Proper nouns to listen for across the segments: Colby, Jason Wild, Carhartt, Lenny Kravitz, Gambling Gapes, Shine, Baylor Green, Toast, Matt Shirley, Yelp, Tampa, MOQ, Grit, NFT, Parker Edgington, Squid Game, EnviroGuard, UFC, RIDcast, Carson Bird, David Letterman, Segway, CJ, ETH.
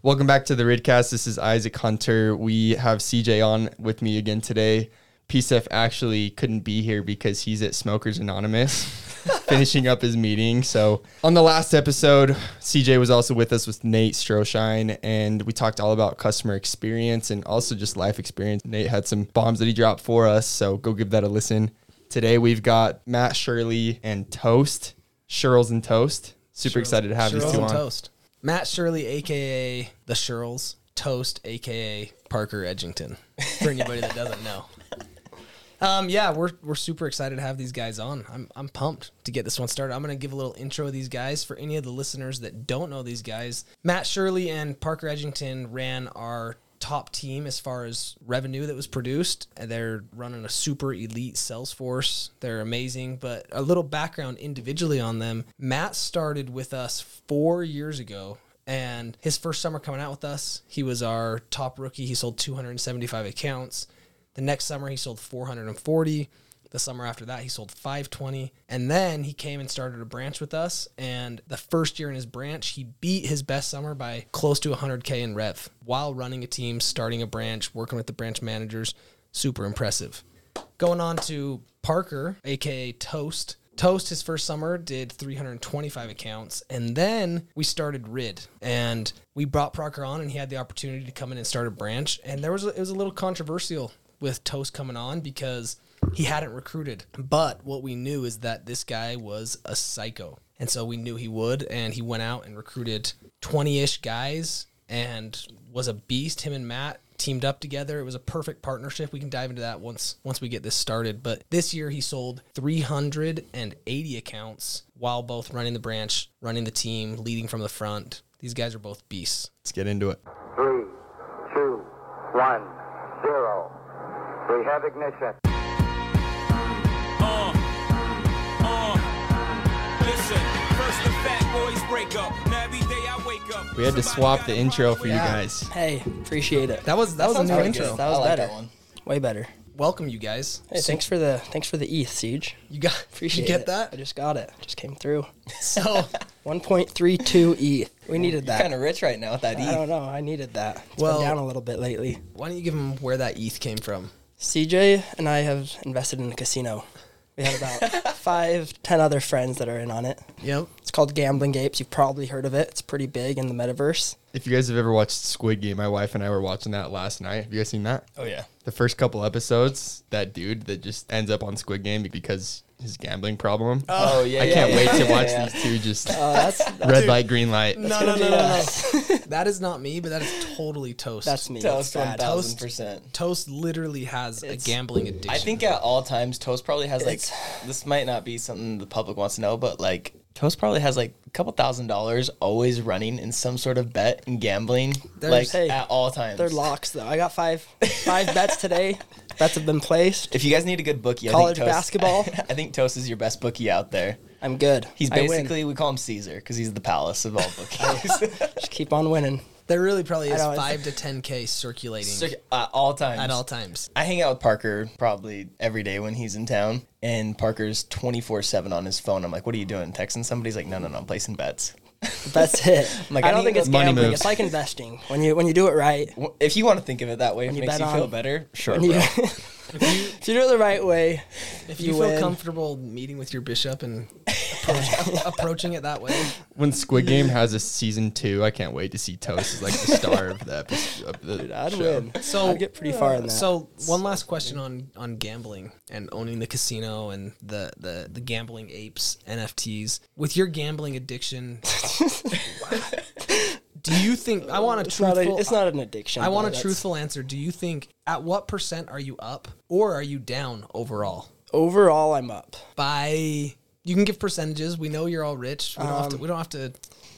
Welcome back to the RIDcast. This is Isaac Hunter. We have CJ on with me again today. PCF actually couldn't be here because he's at Smokers Anonymous finishing up his meeting. So on the last episode, CJ was also with us with Nate Strohschein, and we talked all about customer experience and also just life experience. Nate had some bombs that he dropped for us, so go give that a listen. Today we've got Matt Shirley and Toast, Shirls and Toast. Super excited to have these two on. Toast. Matt Shirley, a.k.a. The Shirls, Toast, a.k.a. Parker Edgington, for anybody that doesn't know. We're super excited to have these guys on. I'm pumped to get this one started. I'm going to give a little intro of these guys for any of the listeners that don't know these guys. Matt Shirley and Parker Edgington ran our top team as far as revenue that was produced. They're running a super elite sales force. They're amazing, but a little background individually on them. Matt started with us 4 years ago, and his first summer coming out with us, he was our top rookie. He sold 275 accounts. The next summer, he sold 440. The summer after that, he sold 520. And then he came and started a branch with us. And the first year in his branch, he beat his best summer by close to 100K in rev while running a team, starting a branch, working with the branch managers. Super impressive. Going on to Parker, a.k.a. Toast. Toast, his first summer, did 325 accounts. And then we started RIDD. And we brought Parker on, and he had the opportunity to come in and start a branch. And it was a little controversial with Toast coming on because he hadn't recruited. But what we knew is that this guy was a psycho. And so we knew he would, and he went out and recruited 20-ish guys and was a beast. Him and Matt teamed up together. It was a perfect partnership. We can dive into that once we get this started. But this year he sold 380 accounts while both running the branch, running the team, leading from the front. These guys are both beasts. Let's get into it. 3, 2, 1, 0. We have ignition. Listen, first the fat boys break up. Every day I wake up. We had to swap the intro for you guys. Hey, appreciate it. That was a new intro. That was better. That one. Way better. Welcome, you guys. Hey, thanks for the ETH, Siege. You got appreciate. You get it. That? I just got it. Just came through. So 1.32 ETH. We needed that. Kind of rich right now with that ETH. I don't know. I needed that. It's been down a little bit lately. Why don't you give them where that ETH came from? CJ and I have invested in a casino. We had about 5-10 other friends that are in on it. Yep. It's called Gambling Gapes. You've probably heard of it. It's pretty big in the metaverse. If you guys have ever watched Squid Game, my wife and I were watching that last night. Have you guys seen that? Oh, yeah. The first couple episodes, that dude that just ends up on Squid Game because his gambling problem. Oh, yeah. I can't wait to watch these two just red light, green light. No. That is not me, but that is totally Toast. That's me. Toast, 1,000%. Toast literally has a gambling addiction. I think at all times, Toast probably has this might not be something the public wants to know, but Toast probably has a couple $1,000 always running in some sort of bet and gambling at all times. They're locks though. I got five bets today. Bets have been placed. If you guys need a good bookie, basketball. I think Toast is your best bookie out there. I'm good. He's basically, we call him Caesar because he's the palace of all bookies. Just keep on winning. There really probably is 5 to 10K circulating at all times. I hang out with Parker probably every day when he's in town, and Parker's 24/7 on his phone. I'm like, "What are you doing? Texting somebody?" He's like, "No, I'm placing bets." That's it. I don't think it's gambling. Moves. It's like investing. When you do it right, if you want to think of it that way, it makes you feel better. Sure, bro. If you do it the right way, if you feel comfortable meeting with your bishop and approaching it that way. When Squid Game has a season 2, I can't wait to see Toast as the star of the episode. I'd win. So I'd get pretty far in that. So one last question on gambling and owning the casino and the gambling apes NFTs. With your gambling addiction, do you think it's not an addiction. I want a truthful answer. Do you think at what % are you up or are you down overall? Overall, I'm up. By you can give percentages. We know you're all rich. We don't have to.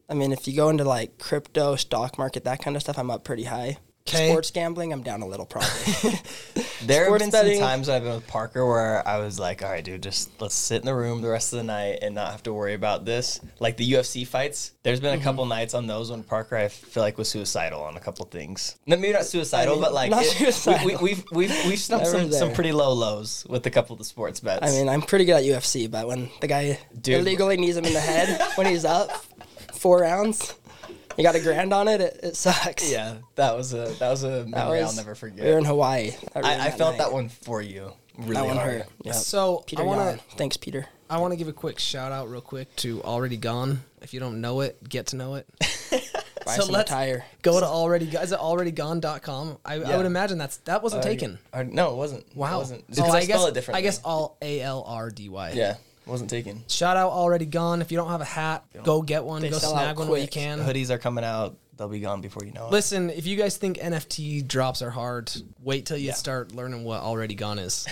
I mean, if you go into crypto, stock market, that kind of stuff, I'm up pretty high. Kay. Sports gambling, I'm down a little probably. There have been some times I've been with Parker where I was like, all right, dude, just let's sit in the room the rest of the night and not have to worry about this. Like the UFC fights, there's been a couple nights on those when Parker, I feel was suicidal on a couple things. Maybe not suicidal, we've stumped some pretty low lows with a couple of the sports bets. I mean, I'm pretty good at UFC, but when the guy illegally knees him in the head when he's up 4 rounds... You got a grand on it, it sucks. Yeah, that was a memory I'll never forget. We were in Hawaii. I felt that one for you. Really that one hard. Hurt. Yep. So Peter, thanks, Peter. I want to give a quick shout out, real quick, to Alrdy Gone. If you don't know it, get to know it. Buy so some attire. Go to Alrdy Gone. Is it alreadygone.com? I would imagine that wasn't taken. No, it wasn't. Wow. It wasn't. Just because I spell it differently. I guess all ALRDY. Yeah. Wasn't taken. Shout out Alrdy Gone. If you don't have a hat, go get one. Go snag one when you can. Hoodies are coming out. They'll be gone before you know it. Listen, if you guys think NFT drops are hard, wait till you start learning what Alrdy Gone is.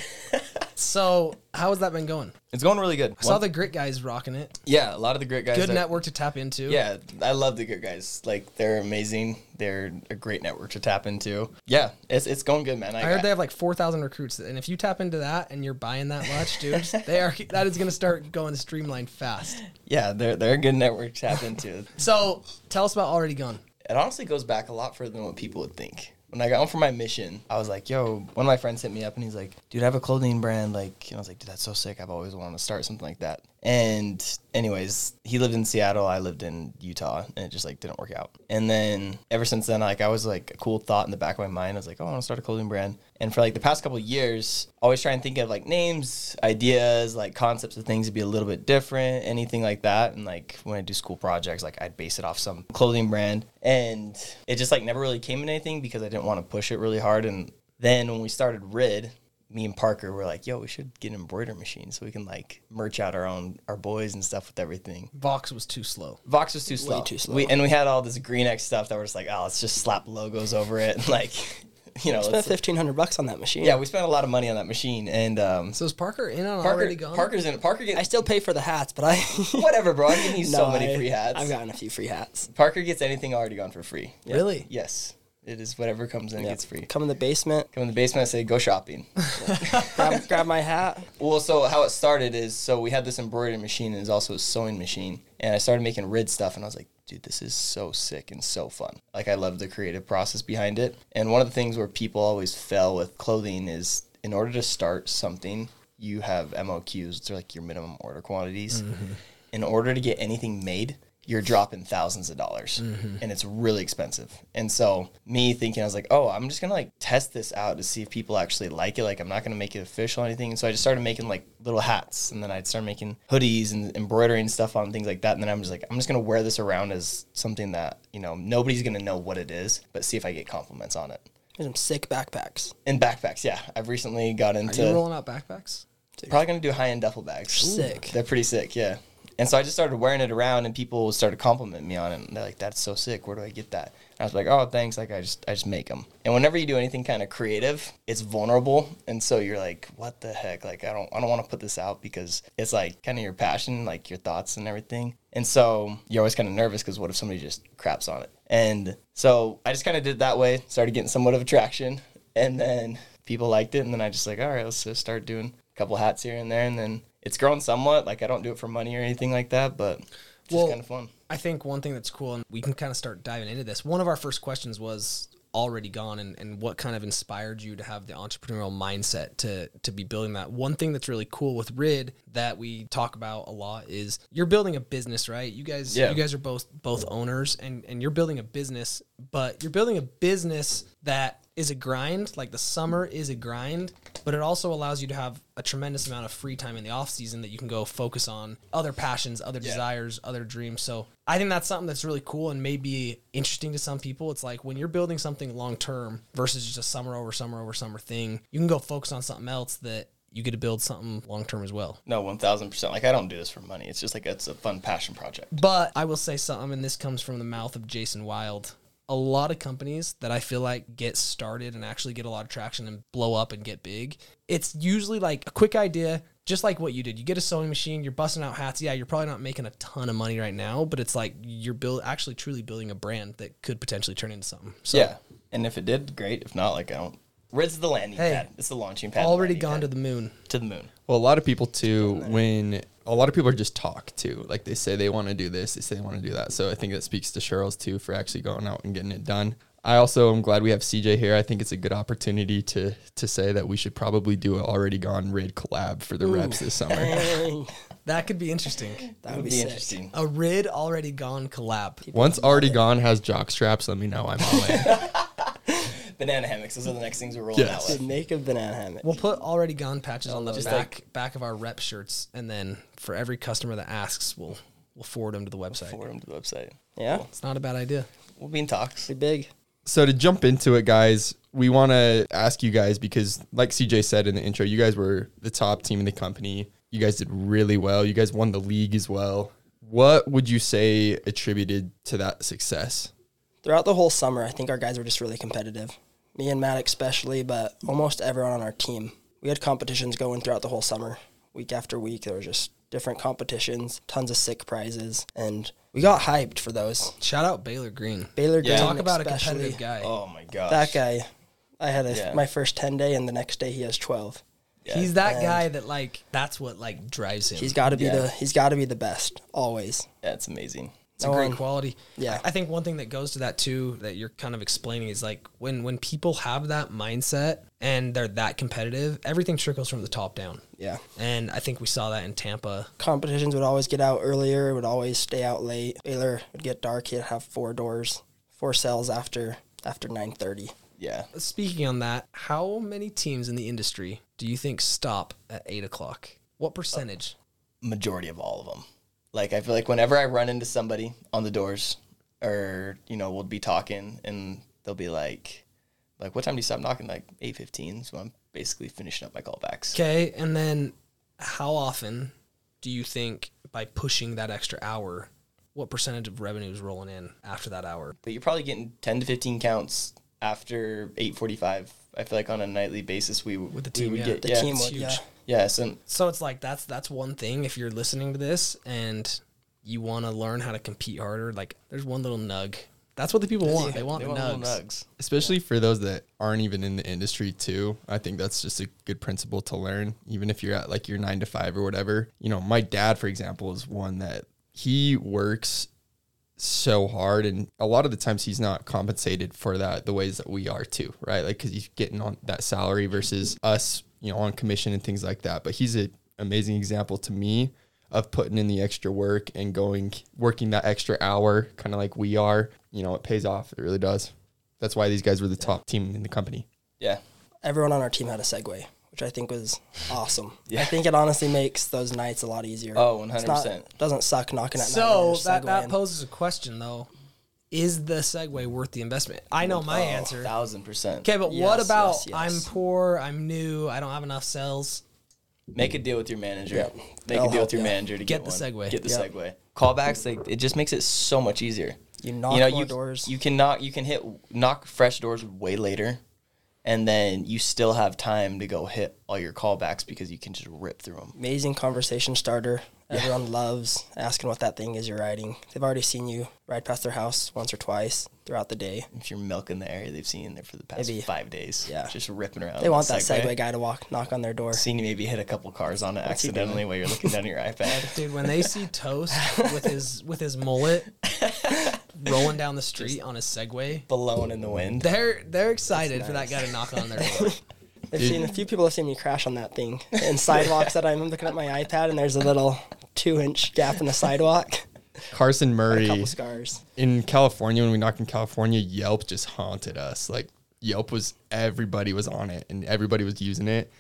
So, how has that been going? It's going really good. I saw the Grit guys rocking it. Yeah, a lot of the Grit guys. Good network to tap into. Yeah, I love the Grit guys. Like, they're amazing. They're a great network to tap into. Yeah, it's going good, man. I heard they have like 4,000 recruits, and if you tap into that and you're buying that much, dude, that is going to start going streamlined fast. Yeah, they're a good network to tap into. So, tell us about Alrdy Gone. It honestly goes back a lot further than what people would think. When I got home from my mission, I was like, yo, one of my friends hit me up and he's like, dude, I have a clothing brand. Like, and I was like, dude, that's so sick. I've always wanted to start something like that. And anyways, he lived in Seattle. I lived in Utah, and it just like didn't work out. And then ever since then, like I was like a cool thought in the back of my mind. I was like, oh, I want to start a clothing brand. And for like the past couple of years, I always try and think of like names, ideas, like concepts of things to be a little bit different, anything like that. And like when I do school projects, like I'd base it off some clothing brand, and it just like never really came in anything because I didn't want to push it really hard. And then when we started RIDD, me and Parker were like, yo, we should get an embroidery machine so we can like merch out our boys and stuff with everything. Vox was too slow. Way too slow. We had all this Green X stuff that we're just like, oh, let's just slap logos over it. And like, you know, we spent $1,500 on that machine. Yeah, we spent a lot of money on that machine. And so is Parker in on Alrdy Gone? Parker's in it. I still pay for the hats, but I whatever, bro. I've given you so many free hats. I've gotten a few free hats. Parker gets anything Alrdy Gone for free. Yep. Really? Yes. It is whatever comes in, it gets free. Come in the basement, I say, go shopping. grab my hat. Well, so how it started is, so we had this embroidery machine, and it's also a sewing machine. And I started making RIDD stuff, and I was like, dude, this is so sick and so fun. Like, I love the creative process behind it. And one of the things where people always fail with clothing is, in order to start something, you have MOQs. They're like your minimum order quantities. Mm-hmm. In order to get anything made, you're dropping thousands of dollars, and it's really expensive. And so me thinking, I was like, oh, I'm just going to like test this out to see if people actually like it. Like, I'm not going to make it official or anything. And so I just started making like little hats, and then I'd start making hoodies and embroidering stuff on things like that. And then I'm just like, I'm just going to wear this around as something that, you know, nobody's going to know what it is, but see if I get compliments on it. There's some sick backpacks. And backpacks, yeah. I've recently got into... Are you rolling out backpacks? Dude. Probably going to do high-end duffel bags. Sick. They're pretty sick, yeah. And so I just started wearing it around, and people started complimenting me on it. And they're like, that's so sick. Where do I get that? And I was like, oh, thanks. Like, I just make them. And whenever you do anything kind of creative, it's vulnerable. And so you're like, what the heck? Like, I don't want to put this out because it's like kind of your passion, like your thoughts and everything. And so you're always kind of nervous because what if somebody just craps on it? And so I just kind of did it that way, started getting somewhat of attraction. And then people liked it. And then I just like, all right, let's just start doing a couple hats here and there. And then it's grown somewhat. Like, I don't do it for money or anything like that, but it's just kind of fun. I think one thing that's cool, and we can kind of start diving into this, one of our first questions was Alrdy Gone and what kind of inspired you to have the entrepreneurial mindset to be building that. One thing that's really cool with RIDD that we talk about a lot is you're building a business, right? You guys are both owners, and you're building a business, but you're building a business that is a grind. Like, the summer is a grind, but it also allows you to have a tremendous amount of free time in the off season that you can go focus on other passions, other desires, other dreams. So I think that's something that's really cool and maybe interesting to some people. It's like when you're building something long-term versus just a summer over summer thing, you can go focus on something else that you get to build something long-term as well. No, 1,000%. Like, I don't do this for money. It's just like, it's a fun passion project. But I will say something, and this comes from the mouth of Jason Wild. A lot of companies that I feel like get started and actually get a lot of traction and blow up and get big, it's usually like a quick idea, just like what you did. You get a sewing machine, you're busting out hats. Yeah, you're probably not making a ton of money right now, but it's like you're actually truly building a brand that could potentially turn into something. So, yeah, and if it did, great. If not, like, I don't. RIDD's the landing pad. It's the launching pad. Alrdy Gone to the moon. To the moon. Well, a lot of people, too, when... A lot of people are just talk too. Like, they say they want to do this, they say they want to do that. So I think that speaks to Cheryl's too for actually going out and getting it done. I also am glad we have CJ here. I think it's a good opportunity to say that we should probably do an Alrdy Gone RIDD collab for the reps this summer. That could be interesting. That would be interesting. A RIDD Alrdy Gone collab. Once Alrdy Gone has jock straps, let me know. I'm all in. Banana hammocks. Those are the next things we're rolling out with. Make a banana hammock. We'll put Alrdy Gone patches on the back of our rep shirts, and then for every customer that asks, we'll forward them to the website. Yeah. It's not a bad idea. We'll be in talks. Be big. So to jump into it, guys, we want to ask you guys, because like CJ said in the intro, you guys were the top team in the company. You guys did really well. You guys won the league as well. What would you say attributed to that success? Throughout the whole summer, I think our guys were just really competitive. Me and Matt especially, but almost everyone on our team. We had competitions going throughout the whole summer. Week after week, there were just different competitions, tons of sick prizes, and we got hyped for those. Shout out Baylor Green. Baylor Green. Talk about especially. A competitive guy. Oh, my gosh. That guy. I had my first 10-day, and the next day he has 12. Yeah. He's that guy that, that's what, drives him. He's got to be the best, always. Yeah, it's amazing. It's a great quality. Yeah. I think one thing that goes to that, too, that you're kind of explaining is, when people have that mindset and they're that competitive, everything trickles from the top down. Yeah. And I think we saw that in Tampa. Competitions would always get out earlier, would always stay out late. Baylor would get dark. He'd have four cells after 9:30. Yeah. Speaking on that, how many teams in the industry do you think stop at 8 o'clock? What percentage? Majority of all of them. I feel like whenever I run into somebody on the doors or, we'll be talking and they'll be like, what time do you stop knocking? 8:15. So I'm basically finishing up my callbacks. Okay. And then how often do you think by pushing that extra hour, what percentage of revenue is rolling in after that hour? But you're probably getting 10 to 15 counts after 8:45. I feel like on a nightly basis, we would get the team. Yes, and so it's that's one thing. If you're listening to this and you want to learn how to compete harder, there's one little nug. That's what the people want. They want nugs. Especially for those that aren't even in the industry too. I think that's just a good principle to learn. Even if you're at your 9 to 5 or whatever. My dad, for example, is one that he works so hard, and a lot of the times he's not compensated for that the ways that we are too, right? Because he's getting on that salary versus us. On commission and things like that. But he's an amazing example to me of putting in the extra work and working that extra hour, kind of like we are. It pays off. It really does. That's why these guys were the top team in the company. Yeah. Everyone on our team had a segue, which I think was awesome. I think it honestly makes those nights a lot easier. Oh, 100%. It doesn't suck knocking at night. So that poses a question, though. Is the segue worth the investment? I know my answer. 1,000%. Okay, but what about I'm poor, I'm new, I don't have enough sales? Make a deal with your manager. Yep. Make a deal with your manager to get the segue. Get the segue. Callbacks, it just makes it so much easier. You knock more doors. You can knock fresh doors way later, and then you still have time to go hit all your callbacks because you can just rip through them. Amazing conversation starter. Everyone loves asking what that thing is you're riding. They've already seen you ride past their house once or twice throughout the day. If you're milking the area, they've seen you in there for the past 5 days. Yeah. Just ripping around. They want that Segway guy to knock on their door. Seen you maybe hit a couple cars on it accidentally while you're looking down your iPad. Dude, when they see Toast with his mullet rolling down the street just on a Segway. Blowing in the wind. They're excited for that guy to knock on their door. A few people have seen me crash on that thing. And sidewalks that I'm looking at my iPad, and there's a little 2-inch gap in the sidewalk. Carson Murray, a couple scars. In California, when we knocked in California, Yelp just haunted us. Yelp everybody was on it, and everybody was using it.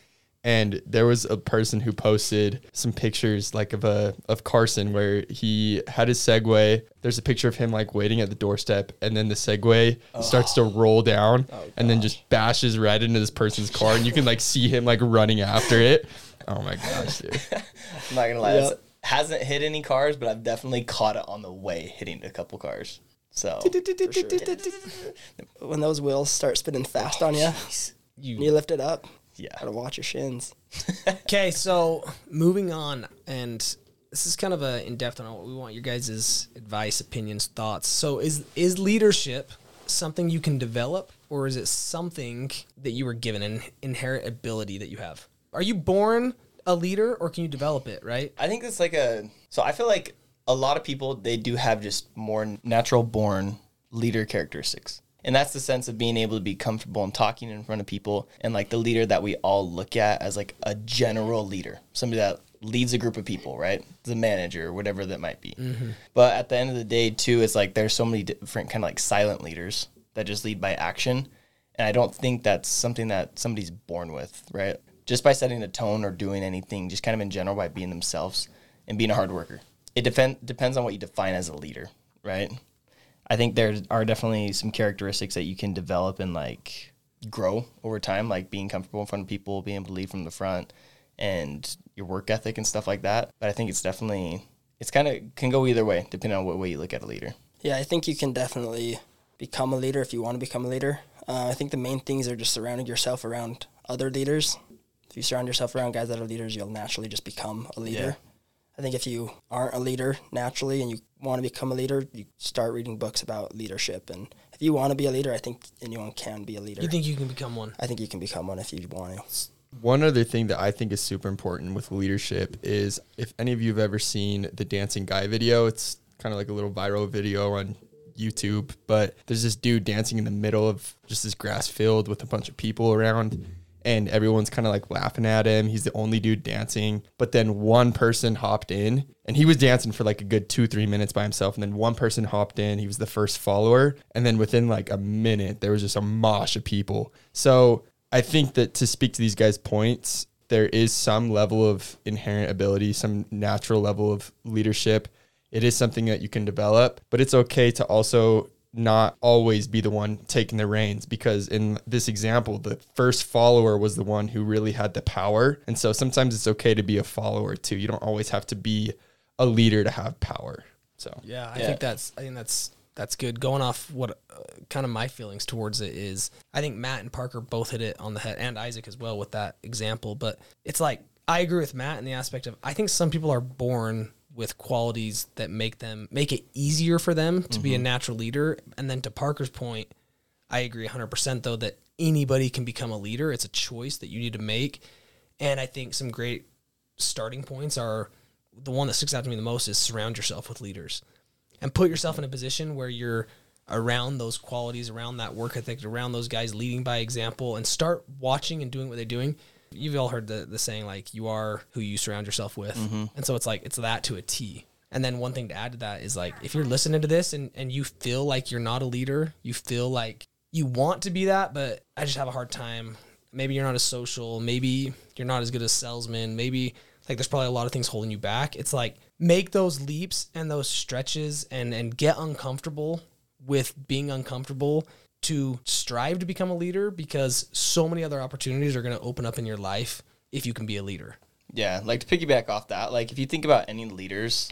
And there was a person who posted some pictures of Carson where he had his Segway. There's a picture of him waiting at the doorstep, and then the Segway starts to roll down and then just bashes right into this person's car, and you can see him running after it. Oh my gosh, dude. I'm not gonna lie, it hasn't hit any cars, but I've definitely caught it on the way hitting a couple cars. So when those wheels start spinning fast on you, you lift it up. Yeah. Gotta watch your shins. Okay, so moving on, and this is kind of an in-depth on what we want your guys' advice, opinions, thoughts. So is leadership something you can develop, or is it something that you were given, an inherent ability that you have? Are you born a leader, or can you develop it, right? I think it's so I feel like a lot of people, they do have just more natural born leader characteristics. And that's the sense of being able to be comfortable and talking in front of people, and like the leader that we all look at as like a general leader, somebody that leads a group of people, right? The manager, whatever that might be. Mm-hmm. But at the end of the day too, it's like there's so many different kind of like silent leaders that just lead by action. And I don't think that's something that somebody's born with, right? Just by setting the tone or doing anything, just kind of in general by being themselves and being a hard worker. It depends on what you define as a leader, right? I think there are definitely some characteristics that you can develop and like grow over time, like being comfortable in front of people, being able to lead from the front, and your work ethic and stuff like that. But I think it's definitely, it's kind of can go either way, depending on what way you look at a leader. Yeah, I think you can definitely become a leader if you want to become a leader. I think the main things are just surrounding yourself around other leaders. If you surround yourself around guys that are leaders, you'll naturally just become a leader. Yeah. I think if you aren't a leader naturally and you want to become a leader, you start reading books about leadership. And if you want to be a leader, I think anyone can be a leader. You think you can become one? I think you can become one if you want to. One other thing that I think is super important with leadership is, if any of you have ever seen the Dancing Guy video, it's kind of like a little viral video on YouTube, but there's this dude dancing in the middle of just this grass field with a bunch of people around, and everyone's kind of like laughing at him. He's the only dude dancing, but then one person hopped in, and he was dancing for like a good 2-3 minutes by himself, and then one person hopped in. He was the first follower, and then within like a minute, there was just a mosh of people. So I think that to speak to these guys' points, there is some level of inherent ability, some natural level of leadership. It is something that you can develop, but it's okay to also not always be the one taking the reins, because in this example, the first follower was the one who really had the power. And so sometimes it's okay to be a follower too. You don't always have to be a leader to have power. So yeah, I think that's good. Going off what kind of my feelings towards it is, I think Matt and Parker both hit it on the head, and Isaac as well with that example. But it's like, I agree with Matt in the aspect of, I think some people are born with qualities that make it easier for them to be a natural leader. And then to Parker's point, I agree 100% though, that anybody can become a leader. It's a choice that you need to make. And I think some great starting points are, the one that sticks out to me the most is surround yourself with leaders. And put yourself in a position where you're around those qualities, around that work ethic, around those guys leading by example, and start watching and doing what they're doing. You've all heard the saying, like, you are who you surround yourself with. Mm-hmm. And so it's like, it's that to a T. And then one thing to add to that is, like, if you're listening to this and you feel like you're not a leader, you feel like you want to be that, but I just have a hard time. Maybe you're not as social. Maybe you're not as good as salesman. Maybe, like, there's probably a lot of things holding you back. It's like, make those leaps and those stretches and get uncomfortable with being uncomfortable to strive to become a leader, because so many other opportunities are going to open up in your life if you can be a leader. Yeah, like to piggyback off that, like if you think about any leaders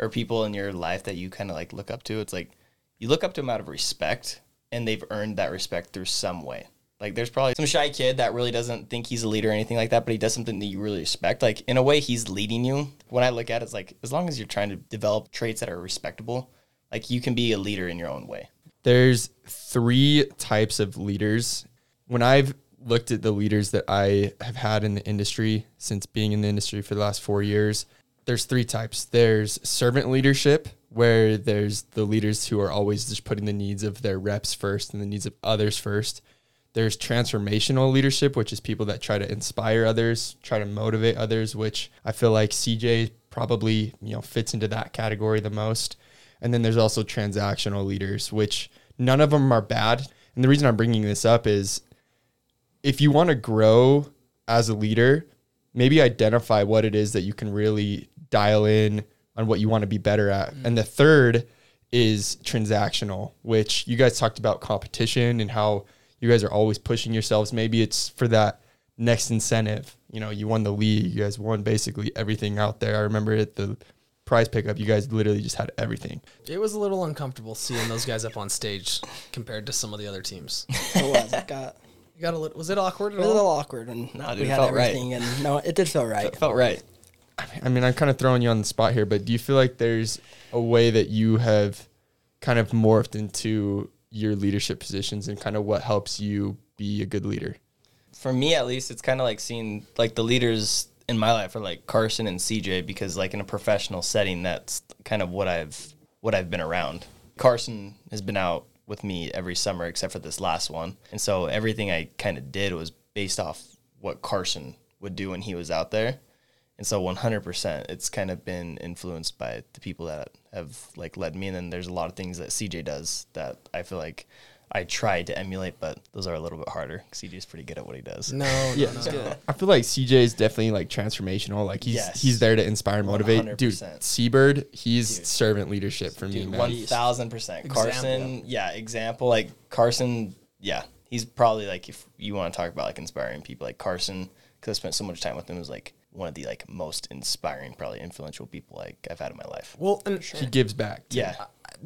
or people in your life that you kind of like look up to, it's like you look up to them out of respect, and they've earned that respect through some way. Like there's probably some shy kid that really doesn't think he's a leader or anything like that, but he does something that you really respect. Like in a way, he's leading you. When I look at it, it's like, as long as you're trying to develop traits that are respectable, like you can be a leader in your own way. There's 3 types of leaders. When I've looked at the leaders that I have had in the industry since being in the industry for the last 4 years, there's 3 types. There's servant leadership, where there's the leaders who are always just putting the needs of their reps first and the needs of others first. There's transformational leadership, which is people that try to inspire others, try to motivate others, which I feel like CJ probably, fits into that category the most. And then there's also transactional leaders, which none of them are bad. And the reason I'm bringing this up is, if you want to grow as a leader, maybe identify what it is that you can really dial in on, what you want to be better at. Mm-hmm. And the third is transactional, which you guys talked about competition and how you guys are always pushing yourselves. Maybe it's for that next incentive. You won the league. You guys won basically everything out there. I remember at the prize pickup, you guys literally just had everything. It was a little uncomfortable seeing those guys up on stage compared to some of the other teams. It was. Was it awkward at all? It was a little awkward. And we had everything. Right. And no, it did feel right. It felt right. I mean, I'm kind of throwing you on the spot here, but do you feel like there's a way that you have kind of morphed into your leadership positions and kind of what helps you be a good leader? For me, at least, it's kind of like seeing like the leaders in my life are like Carson and CJ, because like in a professional setting, that's kind of what I've been around. Carson has been out with me every summer except for this last one. And so everything I kind of did was based off what Carson would do when he was out there. And so 100%, it's kind of been influenced by the people that have, like, led me. And then there's a lot of things that CJ does that I feel like I tried to emulate, but those are a little bit harder. CJ's pretty good at what he does. No. I feel like CJ is definitely, like, transformational. Like, he's there to inspire and motivate. 100%. Dude, Seabird, he's servant leadership for me, man. 1,000%. Carson, yeah, example. Like, Carson, yeah, he's probably, like, if you want to talk about, like, inspiring people, like, Carson, because I spent so much time with him, it was, like, one of the, like, most inspiring, probably influential people, like, I've had in my life. Well, and he gives back too. Yeah.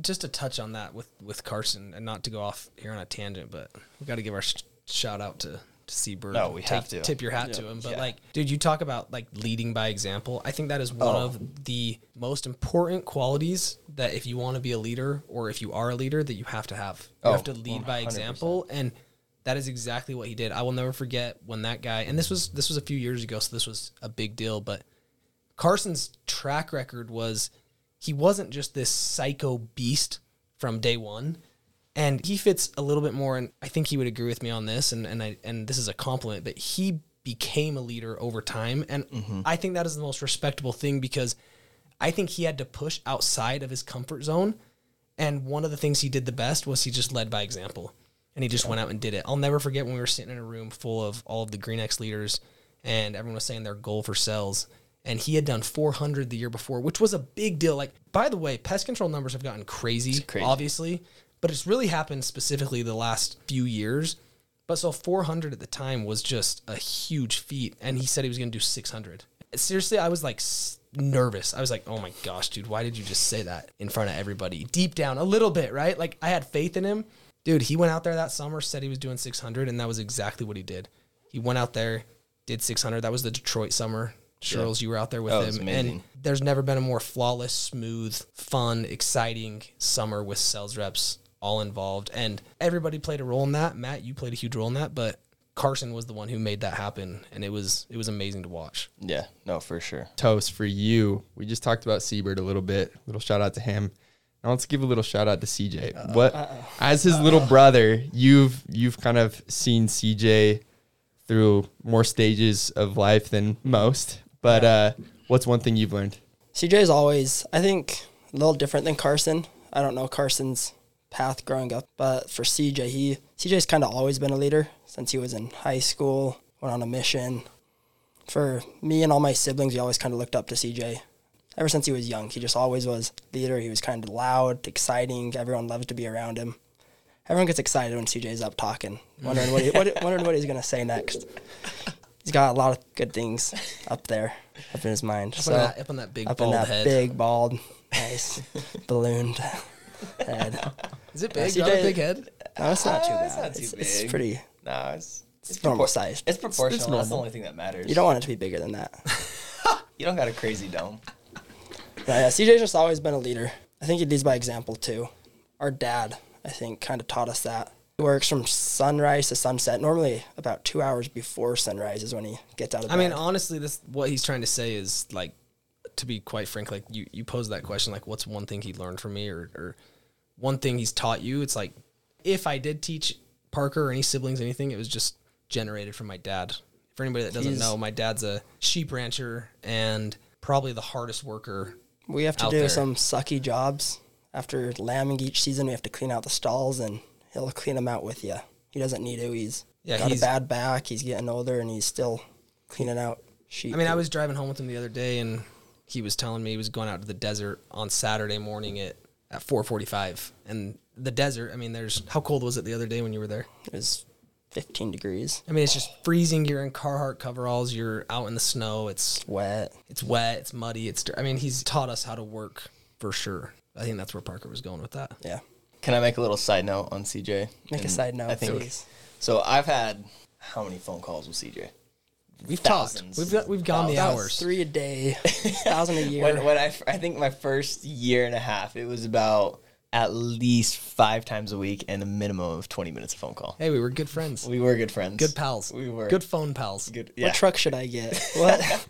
Just to touch on that with Carson, and not to go off here on a tangent, but we got to give our shout out to Seabird. No, we have to. Tip your hat to him. But, like, dude, you talk about, like, leading by example. I think that is one of the most important qualities that if you want to be a leader, or if you are a leader, that you have to have. You have to lead 100%. By example. And that is exactly what he did. I will never forget when that guy, and this was a few years ago, so this was a big deal, but Carson's track record was he wasn't just this psycho beast from day one, and he fits a little bit more, and I think he would agree with me on this, and this is a compliment, but he became a leader over time, and I think that is the most respectable thing, because I think he had to push outside of his comfort zone, and one of the things he did the best was he just led by example. And he just went out and did it. I'll never forget when we were sitting in a room full of all of the Green X leaders, and everyone was saying their goal for sales. And he had done 400 the year before, which was a big deal. Like, by the way, pest control numbers have gotten crazy, obviously, but it's really happened specifically the last few years. But so 400 at the time was just a huge feat. And he said he was going to do 600. Seriously, I was like nervous. I was like, oh my gosh, dude, why did you just say that in front of everybody? Deep down a little bit, right? Like, I had faith in him. Dude, he went out there that summer, said he was doing 600, and that was exactly what he did. He went out there, did 600. That was the Detroit summer. Shirls, you were out there with him. And there's never been a more flawless, smooth, fun, exciting summer with sales reps all involved. And everybody played a role in that. Matt, you played a huge role in that, but Carson was the one who made that happen, and it was amazing to watch. Yeah, no, for sure. Toast, for you, we just talked about Seabird a little bit. Little shout out to him. Now let's give a little shout out to CJ. As his little brother, you've kind of seen CJ through more stages of life than most. But what's one thing you've learned? CJ is always, I think, a little different than Carson. I don't know Carson's path growing up, but for CJ, CJ's kind of always been a leader since he was in high school, went on a mission. For me and all my siblings, we always kind of looked up to CJ. Ever since he was young, he just always was a leader. He was kind of loud, exciting. Everyone loved to be around him. Everyone gets excited when CJ's up talking, wondering what he's going to say next. He's got a lot of good things up in his mind. Up in that big, bald, nice, ballooned head. Is it big? CJ, not a big head? No, it's not too bad. It's not too big. It's pretty. No, it's normal size. It's proportional. It's normal. That's the only thing that matters. You don't want it to be bigger than that. You don't got a crazy dome. Yeah, CJ's just always been a leader. I think he leads by example, too. Our dad, I think, kind of taught us that. He works from sunrise to sunset. Normally, about 2 hours before sunrise is when he gets out of bed. I mean, honestly, what he's trying to say is, like, to be quite frank, like, you posed that question, like, what's one thing he learned from me or one thing he's taught you? It's like, if I did teach Parker or any siblings anything, it was just generated from my dad. For anybody that doesn't know, my dad's a sheep rancher and probably the hardest worker. We have to do some sucky jobs. After lambing each season, we have to clean out the stalls, and he'll clean them out with you. He doesn't need to. He's got a bad back. He's getting older, and he's still cleaning out sheep. I mean, I was driving home with him the other day, and he was telling me he was going out to the desert on Saturday morning at 4:45. And the desert, I mean, how cold was it the other day when you were there? It was 15 degrees. I mean, it's just freezing. You're in Carhartt coveralls. You're out in the snow. It's wet. It's muddy. I mean, he's taught us how to work for sure. I think that's where Parker was going with that. Yeah. Can I make a little side note on CJ? Make a side note, please. So I've had how many phone calls with CJ? We've thousands. Talked. We've gone the hours. 3 a day, 1,000 a year. When I think my first year and a half, it was about at least 5 times a week and a minimum of 20 minutes of phone call. Hey, we were good friends. Good pals. We were. Good phone pals. Good, yeah. What truck should I get? What?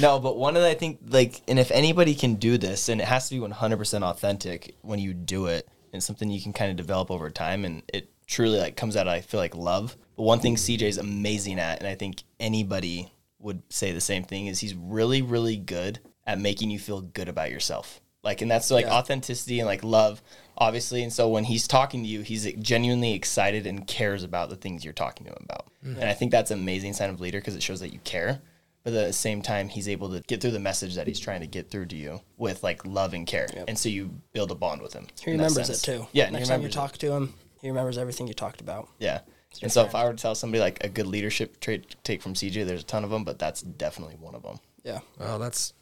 No, but one of the, I think, like, and if anybody can do this, and it has to be 100% authentic when you do it, and something you can kind of develop over time, and it truly like comes out, I feel like, love. But one thing CJ's amazing at, and I think anybody would say the same thing, is he's really, really good at making you feel good about yourself. Like, and that's like authenticity and like love, obviously. And so when he's talking to you, he's genuinely excited and cares about the things you're talking to him about. Mm-hmm. And I think that's an amazing sign of leader because it shows that you care. But at the same time, he's able to get through the message that he's trying to get through to you with like love and care. Yep. And so you build a bond with him. He remembers it too. Yeah. Next time you talk to him, he remembers everything you talked about. Yeah. And so if I were to tell somebody like a good leadership trait to take from CJ, there's a ton of them, but that's definitely one of them. Yeah. Oh, that's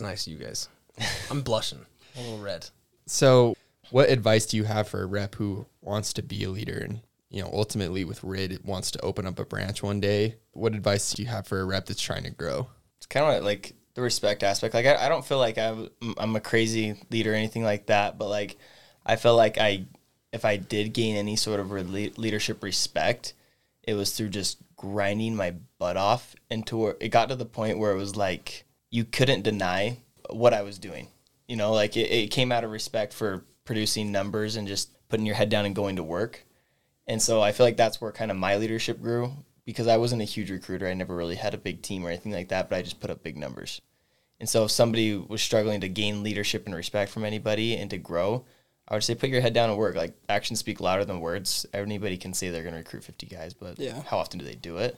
nice, you guys. I'm blushing. I'm a little red. So what advice do you have for a rep who wants to be a leader and, you know, ultimately with RIDD, it wants to open up a branch one day? What advice do you have for a rep that's trying to grow? It's kind of like the respect aspect. Like, I don't feel like I'm a crazy leader or anything like that, but like, I feel like if I did gain any sort of leadership respect, it was through just grinding my butt off until it got to the point where it was like, you couldn't deny what I was doing. You know, like it came out of respect for producing numbers and just putting your head down and going to work. And so I feel like that's where kind of my leadership grew, because I wasn't a huge recruiter. I never really had a big team or anything like that, but I just put up big numbers. And so if somebody was struggling to gain leadership and respect from anybody and to grow, I would say put your head down and work. Like, actions speak louder than words. Anybody can say they're going to recruit 50 guys, but how often do they do it?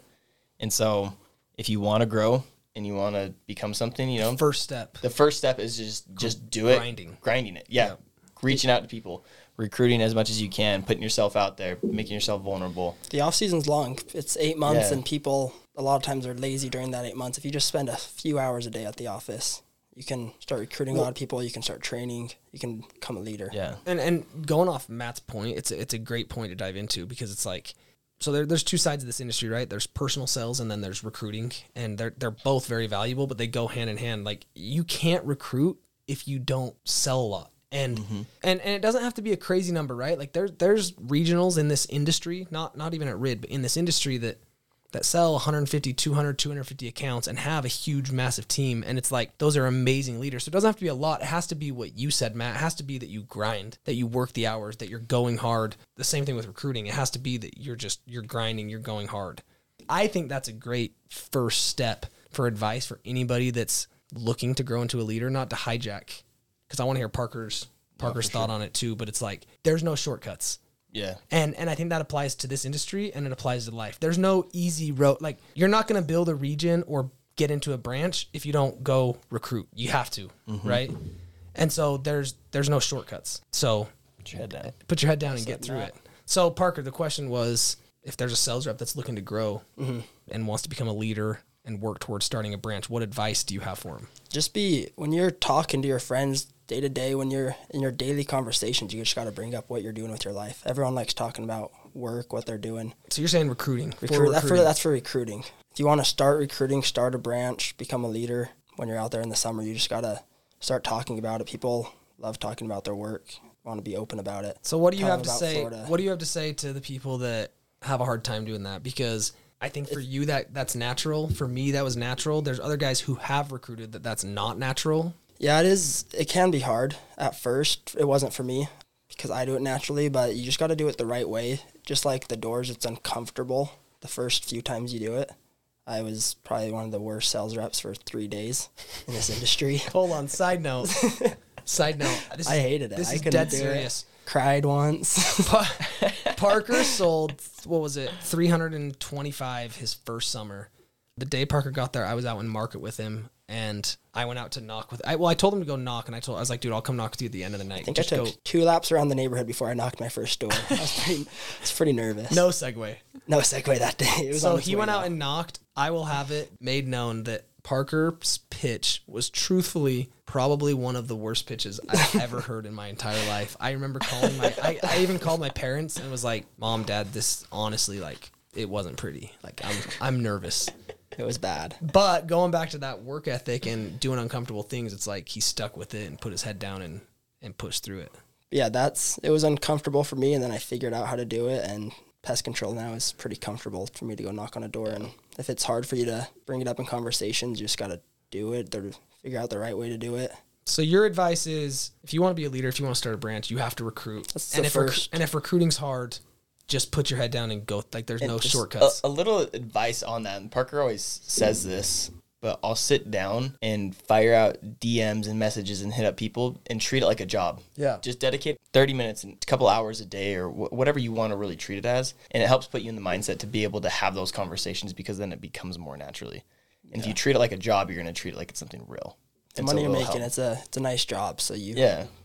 And so if you want to grow and you want to become something, you know, the first step is just do it. Grinding it. Yeah. Reaching out to people, recruiting as much as you can, putting yourself out there, making yourself vulnerable. The off season's long. It's 8 months, and people a lot of times are lazy during that 8 months. If you just spend a few hours a day at the office, you can start recruiting a lot of people. You can start training. You can become a leader. Yeah. And going off Matt's point, it's a great point to dive into, because it's like, so there's two sides of this industry, right? There's personal sales and then there's recruiting, and they're both very valuable, but they go hand in hand. Like, you can't recruit if you don't sell a lot. And and it doesn't have to be a crazy number, right? Like there's regionals in this industry, not even at RIDD, but in this industry that sell 150, 200, 250 accounts and have a huge, massive team. And it's like, those are amazing leaders. So it doesn't have to be a lot. It has to be what you said, Matt. It has to be that you grind, that you work the hours, that you're going hard. The same thing with recruiting. It has to be that you're grinding, you're going hard. I think that's a great first step for advice for anybody that's looking to grow into a leader, not to hijack. Because I want to hear Parker's thought on it too. But it's like, there's no shortcuts. Yeah. And I think that applies to this industry, and it applies to life. There's no easy road. Like, you're not going to build a region or get into a branch if you don't go recruit. You have to, right? And so there's no shortcuts. So put your head down and get through it. So Parker, the question was, if there's a sales rep that's looking to grow and wants to become a leader and work towards starting a branch, what advice do you have for them? Just be, when you're talking to your friends day to day, when you're in your daily conversations, you just got to bring up what you're doing with your life. Everyone likes talking about work, what they're doing. So you're saying recruiting. That's for recruiting. If you want to start recruiting, start a branch, become a leader, when you're out there in the summer, you just got to start talking about it. People love talking about their work, want to be open about it. So what do you have to say? Florida. What do you have to say to the people that have a hard time doing that? Because I think for you that's natural. For me, that was natural. There's other guys who have recruited that's not natural. Yeah, it is. It can be hard at first. It wasn't for me because I do it naturally, but you just got to do it the right way. Just like the doors, it's uncomfortable the first few times you do it. I was probably one of the worst sales reps for 3 days in this industry. Hold on, side note. I hated it. This is dead serious. Cried once. Parker sold, what was it, 325 his first summer. The day Parker got there, I was out in market with him. And I went out to knock with, I told him to go knock, and I was like, dude, I'll come knock with you at the end of the night. I think I took 2 laps around the neighborhood before I knocked my first door. I was pretty nervous. No segue that day. So he went out and knocked. I will have it made known that Parker's pitch was truthfully probably one of the worst pitches I've ever heard in my entire life. I remember calling I even called my parents and was like, Mom, Dad, this honestly, like, it wasn't pretty. Like, I'm nervous. It was bad. But going back to that work ethic and doing uncomfortable things, it's like he stuck with it and put his head down and pushed through it. Yeah, it was uncomfortable for me, and then I figured out how to do it, and pest control now is pretty comfortable for me to go knock on a door. And if it's hard for you to bring it up in conversations, you just got to do it, figure out the right way to do it. So your advice is, if you want to be a leader, if you want to start a branch, you have to recruit. That's and the if first. And if recruiting's hard, just put your head down and go. Like, there's no shortcuts. A little advice on that. And Parker always says this, but I'll sit down and fire out DMs and messages and hit up people and treat it like a job. Yeah. Just dedicate 30 minutes and a couple hours a day or whatever you want to really treat it as. And it helps put you in the mindset to be able to have those conversations, because then it becomes more naturally. And if you treat it like a job, you're going to treat it like it's something real. The money you're making, it's a nice job, so you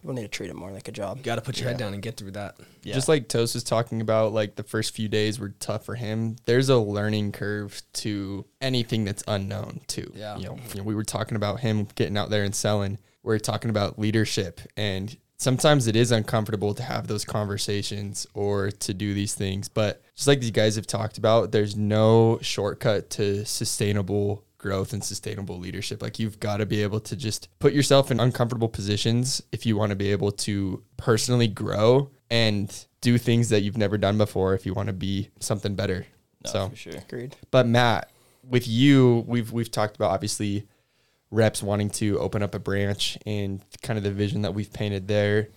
will need to treat it more like a job. You got to put your head down and get through that. Yeah. Just like Toast was talking about, like the first few days were tough for him. There's a learning curve to anything that's unknown too. Yeah. You know, we were talking about him getting out there and selling. We're talking about leadership, and sometimes it is uncomfortable to have those conversations or to do these things. But just like you guys have talked about, there's no shortcut to sustainable growth and sustainable leadership. Like, you've got to be able to just put yourself in uncomfortable positions if you want to be able to personally grow and do things that you've never done before if you want to be something better. No, so for sure. Agreed. But Matt, with you, we've talked about obviously reps wanting to open up a branch and kind of the vision that we've painted there.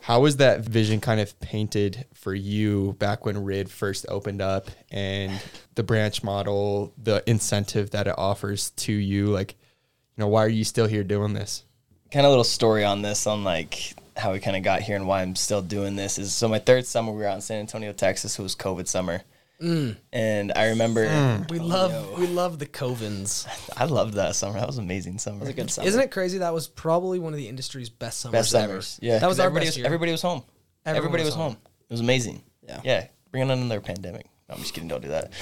How was that vision kind of painted for you back when RIDD first opened up, and the branch model, the incentive that it offers to you? Like, you know, why are you still here doing this? Kind of a little story on this, on like how we kind of got here and why I'm still doing this is, so my third summer we were out in San Antonio, Texas. It was COVID summer. And I remember we love the Covins. I loved that summer. That was an amazing summer. It was a good summer. Isn't it crazy? That was probably one of the industry's best summers. Ever. Yeah, that was everybody was home. Everybody was home. It was amazing. Yeah. Bringing on another pandemic. No, I'm just kidding. Don't do that.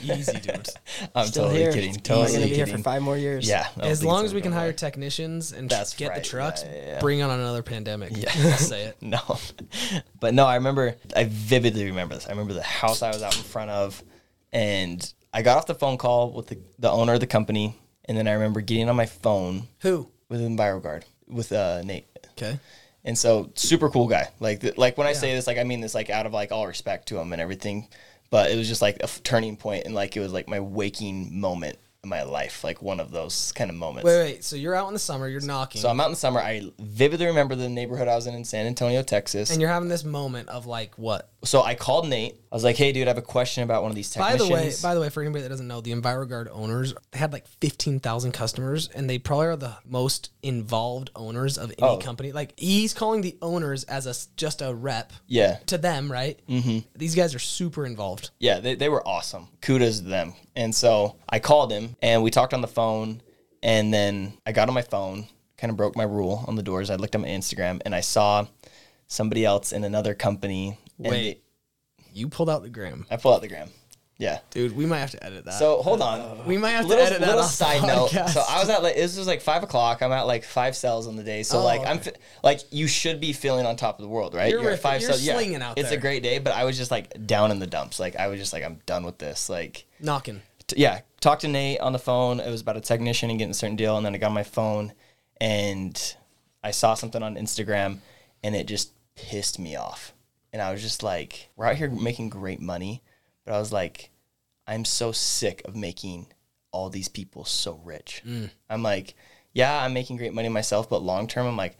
Easy, dude. I'm still totally here. Kidding. Totally going to be here for 5 more years. Yeah. As long as we can hire technicians and just get the trucks, bring on another pandemic. Yeah. Say it. No. But no, I vividly remember this. I remember the house I was out in front of, and I got off the phone call with the owner of the company, and then I remember getting on my phone. Who? With EnviroGuard, with Nate. Okay. And so, super cool guy. Like when I say this, like I mean this, like out of like all respect to him and everything. But it was just like a turning point, and like it was like my waking moment in my life, like one of those kind of moments. Wait. So you're out in the summer, you're knocking. So I'm out in the summer. I vividly remember the neighborhood I was in San Antonio, Texas. And you're having this moment of like what? So I called Nate. I was like, hey, dude, I have a question about one of these technicians. By the way, for anybody that doesn't know, the EnviroGuard owners, they had like 15,000 customers, and they probably are the most involved owners of any company. Like, he's calling the owners as just a rep to them, right? Mm-hmm. These guys are super involved. Yeah, they were awesome. Kudos to them. And so I called him, and we talked on the phone, and then I got on my phone, kind of broke my rule on the doors. I looked at my Instagram, and I saw somebody else in another company. Wait, you pulled out the gram. I pulled out the gram. Yeah. Dude, we might have to edit that. So hold on. We might have to edit that. Little side note. So I was at like, this was like 5:00. I'm at like 5 cells on the day. So like, I'm like, you should be feeling on top of the world, right? You're at 5 cells. Yeah. Out there. It's a great day, but I was just like down in the dumps. Like I was just like, I'm done with this. Like knocking. Talked to Nate on the phone. It was about a technician and getting a certain deal. And then I got my phone and I saw something on Instagram, and it just pissed me off. And I was just like, we're out here making great money. But I was like, I'm so sick of making all these people so rich. I'm like, yeah, I'm making great money myself. But long term, I'm like,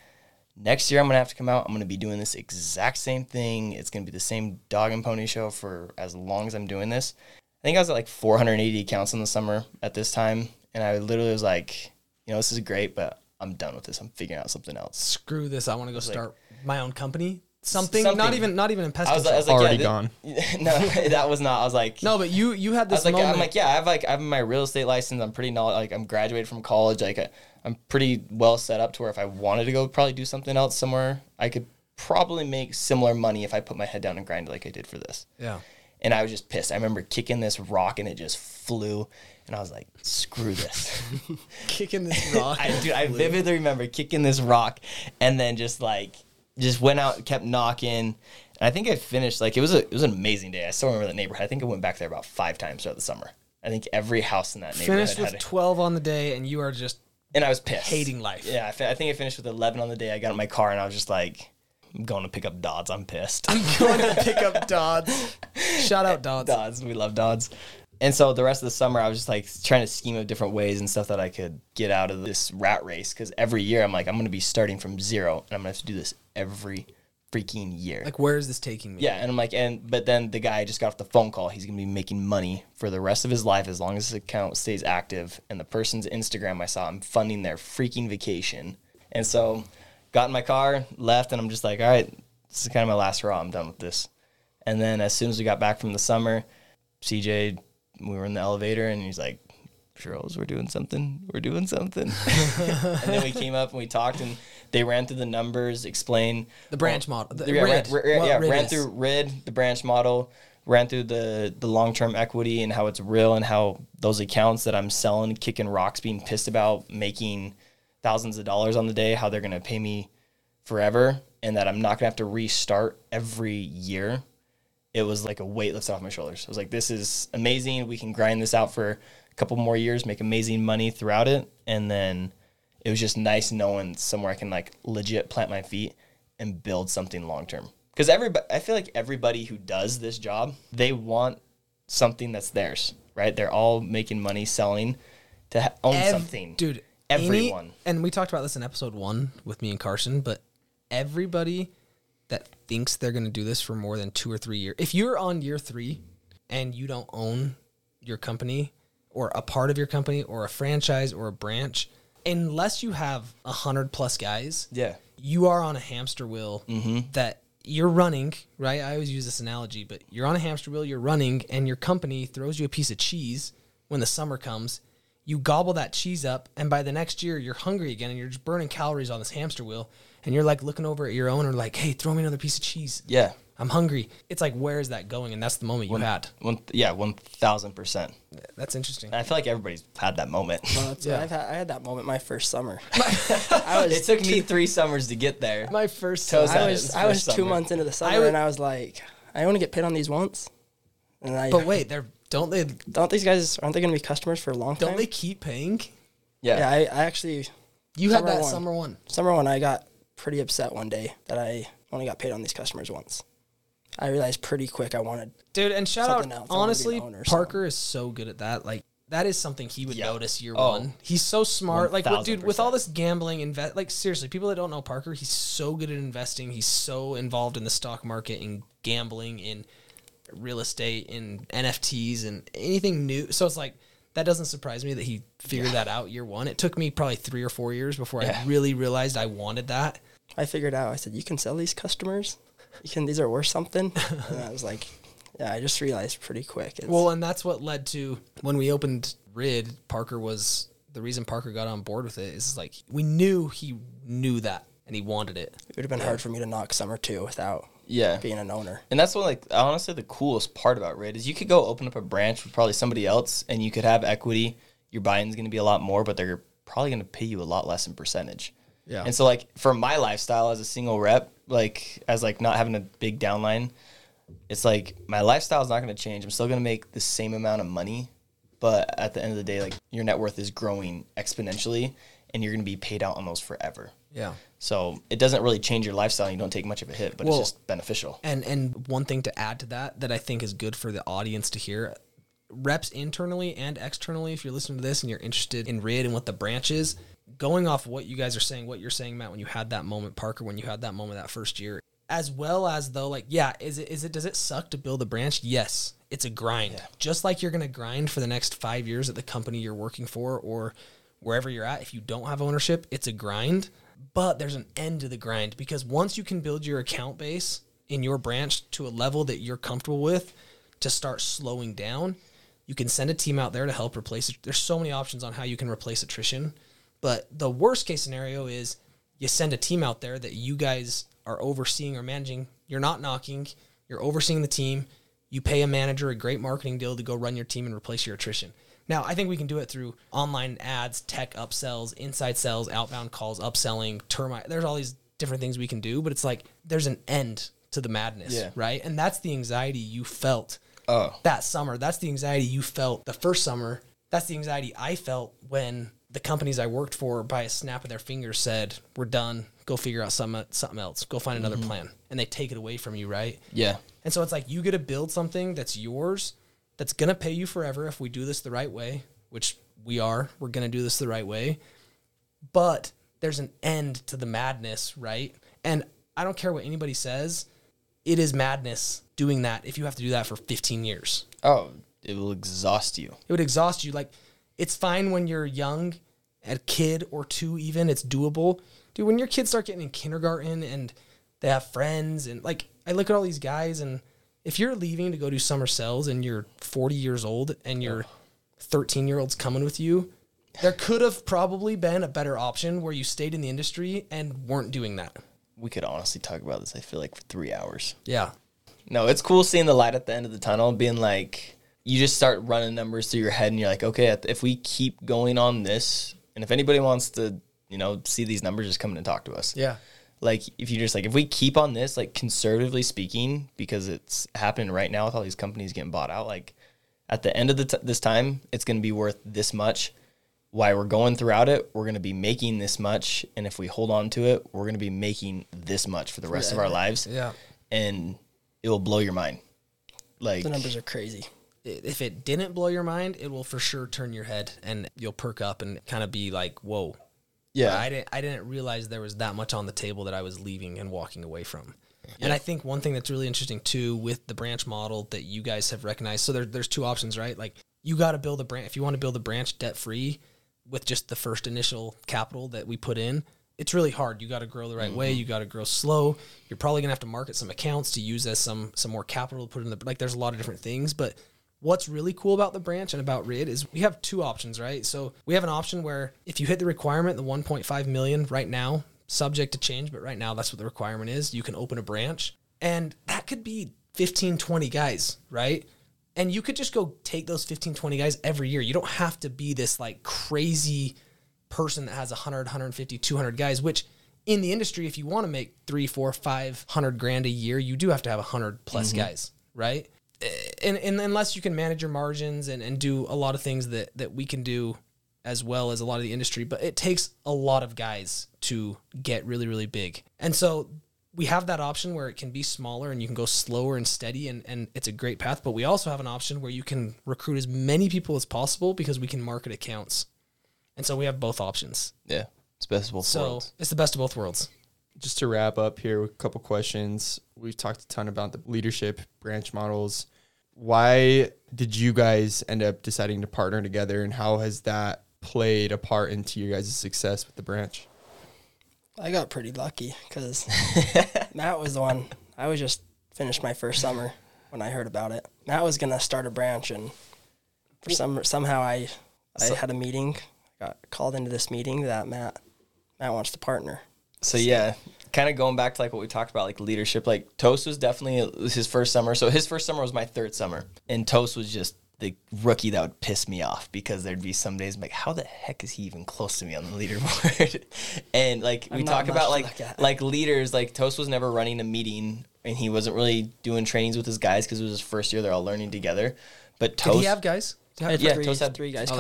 next year I'm going to have to come out. I'm going to be doing this exact same thing. It's going to be the same dog and pony show for as long as I'm doing this. I think I was at like 480 accounts in the summer at this time. And I literally was like, you know, this is great, but I'm done with this. I'm figuring out something else. Screw this. I want to go start my own company. Something, not even in pest control. I was like, Alrdy Gone. No, that was not. I was like, no, but you had this. I was like, moment. I'm like, yeah, I have my real estate license. I'm pretty like I'm graduated from college. Like I'm pretty well set up to where if I wanted to go, probably do something else somewhere, I could probably make similar money if I put my head down and grind like I did for this. Yeah. And I was just pissed. I remember kicking this rock and it just flew. And I was like, screw this. Kicking this rock. I vividly remember kicking this rock, and then just went out, kept knocking. And I think I finished, like, it was an amazing day. I still remember that neighborhood. I think I went back there about 5 times throughout the summer. I think every house in that neighborhood finished with 12 on the day, and you are just and I was pissed. Hating life. Yeah, I think I finished with 11 on the day. I got in my car, and I was just like, I'm going to pick up Dodds. I'm pissed. Shout out Dodds. We love Dodds. And so the rest of the summer, I was just, like, trying to scheme of different ways and stuff that I could get out of this rat race. Because every year, I'm like, I'm going to be starting from zero, and I'm going to have to do this every freaking year. Like, where is this taking me? Yeah, and I'm like, but then the guy just got off the phone call. He's going to be making money for the rest of his life as long as his account stays active. And the person's Instagram I saw, I'm funding their freaking vacation. And so got in my car, left, and I'm just like, all right, this is kind of my last hurrah. I'm done with this. And then as soon as we got back from the summer, CJ... we were in the elevator, and he's like, Shirls, we're doing something. And then we came up, and we talked, and they ran through the numbers, explained. The branch model. Ran through RIDD, the branch model, ran through the long-term equity and how it's real and how those accounts that I'm selling, kicking rocks, being pissed about, making thousands of dollars on the day, how they're going to pay me forever, and that I'm not going to have to restart every year. It was like a weight lifted off my shoulders. I was like, this is amazing. We can grind this out for a couple more years, make amazing money throughout it. And then it was just nice knowing somewhere I can, like, legit plant my feet and build something long-term. Because I feel like everybody who does this job, they want something that's theirs, right? They're all making money selling to own something. Dude, everyone. And we talked about this in episode 1 with me and Carson, but everybody that thinks they're going to do this for more than 2 or 3 years. If you're on year 3 and you don't own your company or a part of your company or a franchise or a branch, unless you have 100+ guys, yeah, you are on a hamster wheel that you're running, right? I always use this analogy, but you're on a hamster wheel, you're running, and your company throws you a piece of cheese when the summer comes. You gobble that cheese up, and by the next year, you're hungry again, and you're just burning calories on this hamster wheel, and you're, like, looking over at your owner like, hey, throw me another piece of cheese. Yeah. I'm hungry. It's like, where is that going? And that's the moment you had. 1,000%. That's interesting. And I feel like everybody's had that moment. Well, yeah. I had that moment my first summer. It took me 3 summers to get there. My first summer. I was 2 months into the summer, and I was like, I only get paid on these once. And don't these guys, aren't they going to be customers for a long time? Don't they keep paying? Yeah. Yeah, I actually... You had that summer one. Summer one, I got pretty upset one day that I only got paid on these customers once. I realized pretty quick I wanted... Dude, and shout out, honestly, Parker is so good at that. Like, that is something he would notice year one. He's so smart. 1,000%. Like, dude, with all this gambling, seriously, people that don't know Parker, he's so good at investing. He's so involved in the stock market and gambling and... real estate and NFTs and anything new. So it's like, that doesn't surprise me that he figured that out year one. It took me probably 3 or 4 years before I really realized I wanted that. I figured out, I said, you can sell these customers. These are worth something. And I was like, yeah, I just realized pretty quick. Well, and that's what led to when we opened RIDD, the reason Parker got on board with it is like, we knew he knew that and he wanted it. It would have been hard for me to knock summer two without... Yeah, being an owner. And that's what, like, honestly, the coolest part about RIDD is you could go open up a branch with probably somebody else, and you could have equity. Your buy-in's going to be a lot more, but they're probably going to pay you a lot less in percentage. Yeah. And so, like, for my lifestyle as a single rep, like, as, like, not having a big downline, it's like my lifestyle is not going to change. I'm still going to make the same amount of money, but at the end of the day, like, your net worth is growing exponentially, and you're going to be paid out almost forever. Yeah. So it doesn't really change your lifestyle. You don't take much of a hit, but it's just beneficial. And one thing to add to that I think is good for the audience to hear, reps internally and externally, if you're listening to this and you're interested in RIDD and what the branch is, going off what you guys are saying, what you're saying, Matt, when you had that moment, Parker, when you had that moment that first year, as well as though, like, does it suck to build a branch? Yes. It's a grind. Yeah. Just like you're going to grind for the next 5 years at the company you're working for or wherever you're at. If you don't have ownership, it's a grind. But there's an end to the grind, because once you can build your account base in your branch to a level that you're comfortable with to start slowing down, you can send a team out there to help replace it. There's so many options on how you can replace attrition. But the worst case scenario is you send a team out there that you guys are overseeing or managing. You're not knocking. You're overseeing the team. You pay a manager a great marketing deal to go run your team and replace your attrition. Now, I think we can do it through online ads, tech upsells, inside sales, outbound calls, upselling, termite. There's all these different things we can do, but it's like there's an end to the madness, right? And that's the anxiety you felt that summer. That's the anxiety you felt the first summer. That's the anxiety I felt when the companies I worked for, by a snap of their fingers, said, we're done. Go figure out something else. Go find another plan. And they take it away from you, right? Yeah. And so it's like you get to build something that's yours that's going to pay you forever if we do this the right way, which we are. We're going to do this the right way. But there's an end to the madness, right? And I don't care what anybody says. It is madness doing that if you have to do that for 15 years. Oh, it will exhaust you. It would exhaust you. Like, it's fine when you're young, a kid or two even. It's doable. Dude, when your kids start getting in kindergarten and they have friends and, like, I look at all these guys, and if you're leaving to go do summer sales and you're 40 years old and your 13-year-old's coming with you, there could have probably been a better option where you stayed in the industry and weren't doing that. We could honestly talk about this, I feel like, for 3 hours. Yeah. No, it's cool seeing the light at the end of the tunnel, being like, you just start running numbers through your head, and you're like, okay, if we keep going on this, and if anybody wants to, you know, see these numbers, just come and talk to us. Yeah. Like, if you just, like, if we keep on this, like, conservatively speaking, because it's happening right now with all these companies getting bought out, like, at the end of the this time, it's going to be worth this much. While we're going throughout it, we're going to be making this much, and if we hold on to it, we're going to be making this much for the rest of our lives. Yeah. And it will blow your mind. Like, the numbers are crazy. If it didn't blow your mind, it will for sure turn your head, and you'll perk up and kind of be like, whoa. Yeah. I didn't realize there was that much on the table that I was leaving and walking away from. Yeah. And I think one thing that's really interesting too with the branch model that you guys have recognized, so there's two options, right? Like, you got to build a branch. If you want to build a branch debt-free, with just the first initial capital that we put in, it's really hard. You got to grow the right way. You got to grow slow. You're probably going to have to market some accounts to use as some more capital to put in the, like, there's a lot of different things. But what's really cool about the branch and about RIDD is we have two options, right? So we have an option where if you hit the requirement, the 1.5 million right now, subject to change, but right now that's what the requirement is, you can open a branch, and that could be 15, 20 guys, right? And you could just go take those 15, 20 guys every year. You don't have to be this, like, crazy person that has 100, 150, 200 guys, which in the industry, if you want to make 3, 4, 500 grand a year, you do have to have 100 plus guys, right? And unless you can manage your margins and do a lot of things that we can do as well as a lot of the industry, but it takes a lot of guys to get really, really big. And so we have that option where it can be smaller and you can go slower and steady, and it's a great path. But we also have an option where you can recruit as many people as possible because we can market accounts. And so we have both options. Yeah, it's best of both worlds. It's the best of both worlds. Just to wrap up here with a couple questions. We've talked a ton about the leadership, branch models. Why did you guys end up deciding to partner together, and how has that played a part into your guys' success with the branch? I got pretty lucky because Matt was the one. I was just finished my first summer when I heard about it. Matt was going to start a branch, and for somehow I had a meeting. I got called into this meeting that Matt wants to partner. So, yeah, kind of going back to, like, what we talked about, like, leadership. Like, Toast was definitely his first summer. So his first summer was my third summer, and Toast was just the rookie that would piss me off because there'd be some days I'm like, how the heck is he even close to me on the leaderboard? And, like, we talk about, like leaders, like, Toast was never running a meeting, and he wasn't really doing trainings with his guys because it was his first year. They're all learning together. But Toast, did he have guys? Yeah, Toast had 3 guys.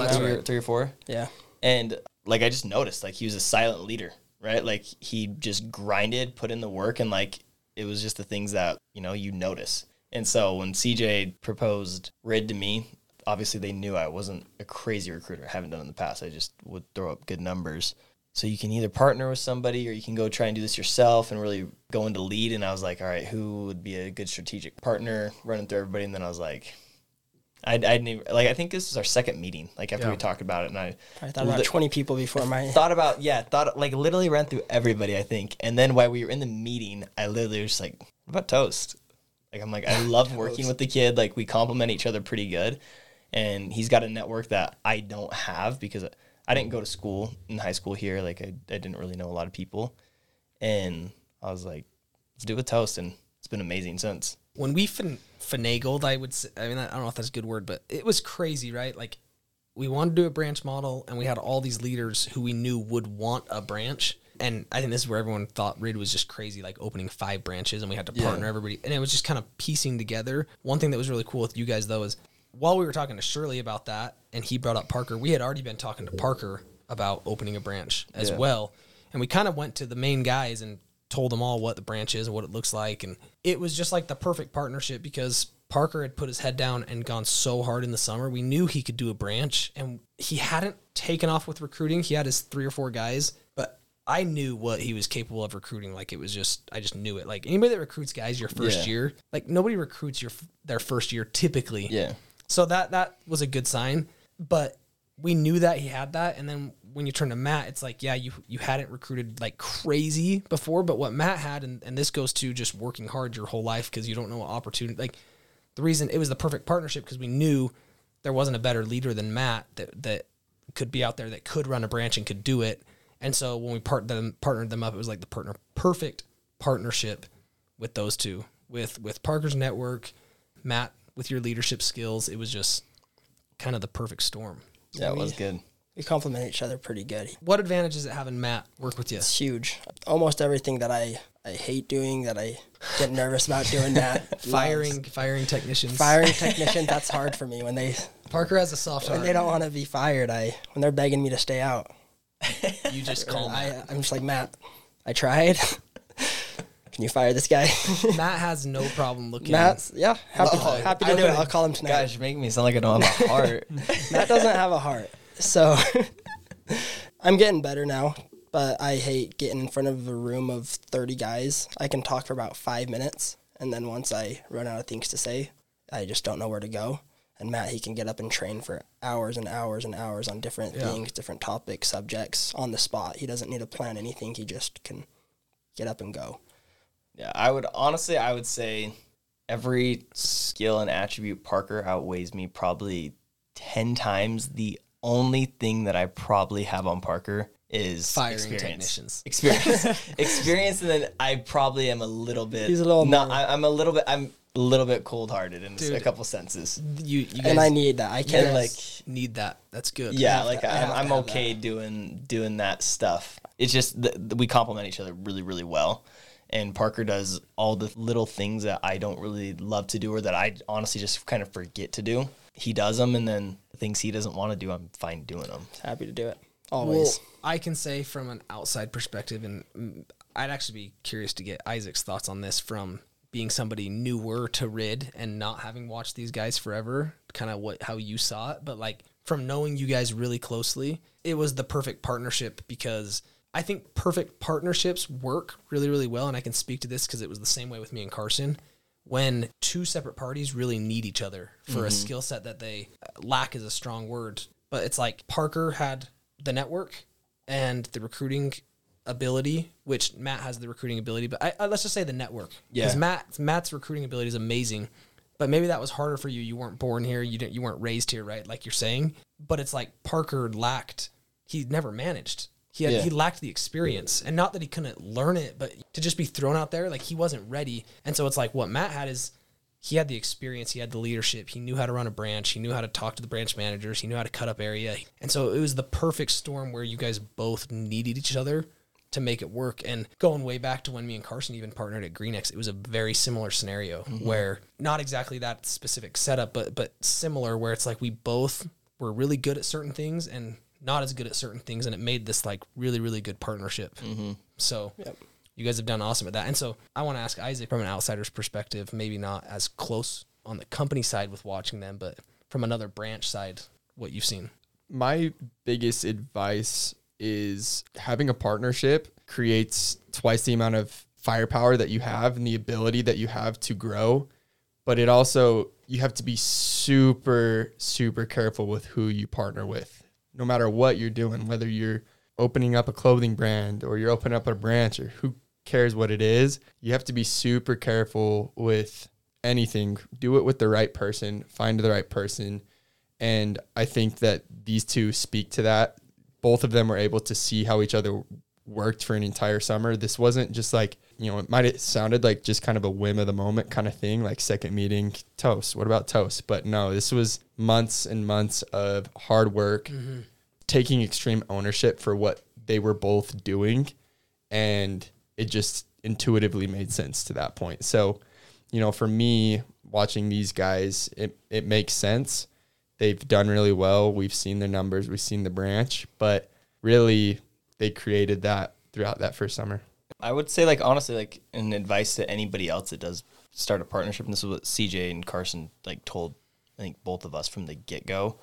Three or 4. Yeah. And, like, I just noticed, like, he was a silent leader, right? Like, he just grinded, put in the work, and, like, it was just the things that, you know, you notice. And so when CJ proposed RIDD to me, obviously they knew I wasn't a crazy recruiter. I haven't done it in the past. I just would throw up good numbers. So you can either partner with somebody or you can go try and do this yourself and really go into lead. And I was like, all right, who would be a good strategic partner running through everybody? And then I was like, I knew, like, I think this was our second meeting, like, after we talked about it. And I thought about 20 people before my literally ran through everybody, I think. And then while we were in the meeting, I literally was like, what about Toast? Like, I'm like, I love working with the kid. Like, we complement each other pretty good. And he's got a network that I don't have because I didn't go to school in high school here. Like, I didn't really know a lot of people. And I was like, let's do it with Toast. And it's been amazing since. When we finagled, I would say, I mean, I don't know if that's a good word, but it was crazy, right? Like, we wanted to do a branch model, and we had all these leaders who we knew would want a branch. And I think this is where everyone thought RIDD was just crazy, like opening 5 branches, and we had to partner everybody. And it was just kind of piecing together. One thing that was really cool with you guys, though, is while we were talking to Shirley about that, and he brought up Parker, we had already been talking to Parker about opening a branch as well. And we kind of went to the main guys and told them all what the branch is and what it looks like. And it was just like the perfect partnership because Parker had put his head down and gone so hard in the summer. We knew he could do a branch, and he hadn't taken off with recruiting. He had his 3 or 4 guys, but I knew what he was capable of recruiting. Like, it was just, I just knew it. Like, anybody that recruits guys your first year, like, nobody recruits their first year typically. Yeah. So that was a good sign, but we knew that he had that. And then when you turn to Matt, it's like, yeah, you hadn't recruited like crazy before, but what Matt had, and this goes to just working hard your whole life because you don't know what opportunity, like the reason it was the perfect partnership because we knew there wasn't a better leader than Matt that could be out there, that could run a branch and could do it. And so when we partnered them up, it was like the perfect partnership with those two, with Parker's network, Matt with your leadership skills. It was just kind of the perfect storm. Yeah, it was good. We complement each other pretty good. What advantage is it having Matt work with you? It's huge. Almost everything that I hate doing, that I get nervous about doing, Matt. Firing technicians. Firing technicians, that's hard for me. When they Parker has a soft heart. When they don't want to be fired, when they're begging me to stay out. You just call Matt. I'm just like, Matt, I tried. Can you fire this guy? Matt has no problem looking. Matt, yeah, happy to do it. I'll call him tonight. Gosh, you're making me sound like I don't have a heart. Matt doesn't have a heart. So I'm getting better now, but I hate getting in front of a room of 30 guys. I can talk for about 5 minutes, and then once I run out of things to say, I just don't know where to go. And Matt, he can get up and train for hours and hours and hours on different things, different topics, subjects, on the spot. He doesn't need to plan anything. He just can get up and go. Yeah, I would say every skill and attribute Parker outweighs me probably 10 times. The only thing that I probably have on Parker is firing experience. Experience, and then I probably am a little bit. He's a little. No, I'm a little bit cold-hearted in a couple sentences. You guys, and I need that. I can't need that. That's good. Yeah, I'm okay doing that stuff. It's just we complement each other really, really well. And Parker does all the little things that I don't really love to do or that I honestly just kind of forget to do. He does them, and then things he doesn't want to do, I'm fine doing them. Happy to do it. Always. Well, I can say from an outside perspective, and I'd actually be curious to get Isaac's thoughts on this from being somebody newer to RIDD and not having watched these guys forever, kind of how you saw it. But like from knowing you guys really closely, it was the perfect partnership because I think perfect partnerships work really, really well, and I can speak to this because it was the same way with me and Carson. When two separate parties really need each other for a skill set that they lack is a strong word, but it's like Parker had the network and the recruiting ability, which Matt has the recruiting ability, but I let's just say the network. Yeah. Because Matt's recruiting ability is amazing, but maybe that was harder for you. You weren't born here. You weren't raised here, right? Like you're saying, but it's like Parker lacked, he never managed. He lacked the experience, and not that he couldn't learn it, but to just be thrown out there, like he wasn't ready. And so it's like what Matt had is he had the experience, he had the leadership, he knew how to run a branch, he knew how to talk to the branch managers, he knew how to cut up area. And so it was the perfect storm where you guys both needed each other to make it work. And going way back to when me and Carson even partnered at GreenX, it was a very similar scenario where not exactly that specific setup, but similar, where it's like we both were really good at certain things and not as good at certain things, and it made this like really, really good partnership. So you guys have done awesome at that. And so I want to ask Isaac from an outsider's perspective, maybe not as close on the company side with watching them, but from another branch side, what you've seen. My biggest advice is having a partnership creates twice the amount of firepower that you have and the ability that you have to grow. But it also, you have to be super, super careful with who you partner with. No matter what you're doing, whether you're opening up a clothing brand or you're opening up a branch or who cares what it is, you have to be super careful with anything. Do it with the right person, find the right person. And I think that these two speak to that. Both of them were able to see how each other worked for an entire summer. This wasn't just like, it might have sounded like just kind of a whim of the moment kind of thing, like second meeting, Toast, what about Toast? But no, this was months and months of hard work, taking extreme ownership for what they were both doing. And it just intuitively made sense to that point. So, for me, watching these guys, it makes sense. They've done really well. We've seen the numbers. We've seen the branch. But really, they created that throughout that first summer. I would say, honestly, an advice to anybody else that does start a partnership, and this is what CJ and Carson like told, I think, both of us from the get-go.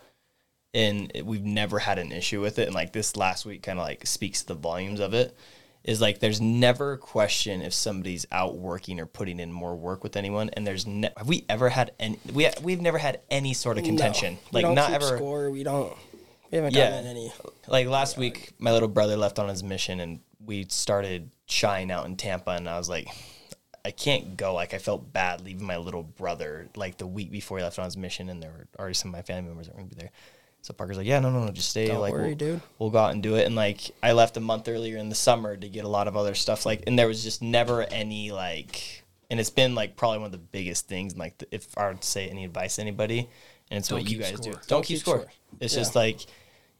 And we've never had an issue with it. And, like, this last week kind of, like, speaks to the volumes of it, is, like, there's never a question if somebody's out working or putting in more work with anyone. And there's have we ever had any – we've never had any sort of contention. No, like, not ever – We haven't gotten any. Like, last week, my little brother left on his mission, and we started Shine out in Tampa, and I was like – I can't go. Like, I felt bad leaving my little brother, like, the week before he left on his mission, and there were already some of my family members that were going to be there. So Parker's like, yeah, no, just stay. Don't worry, dude. We'll go out and do it. And, like, I left a month earlier in the summer to get a lot of other stuff. Like, and there was just never any, like, and it's been, like, probably one of the biggest things. And, like, if I would say any advice to anybody, and it's what you guys do. Don't keep score. It's just, like,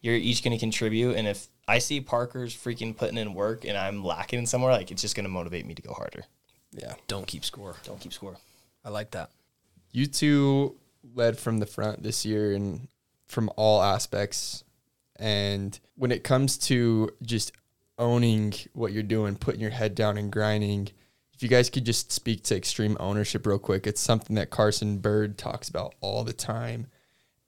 you're each going to contribute. And if I see Parker's freaking putting in work and I'm lacking somewhere, like, it's just going to motivate me to go harder. Yeah. Don't keep score. Don't keep score. I like that. You two led from the front this year and from all aspects. And when it comes to just owning what you're doing, putting your head down and grinding, if you guys could just speak to extreme ownership real quick. It's something that Carson Bird talks about all the time.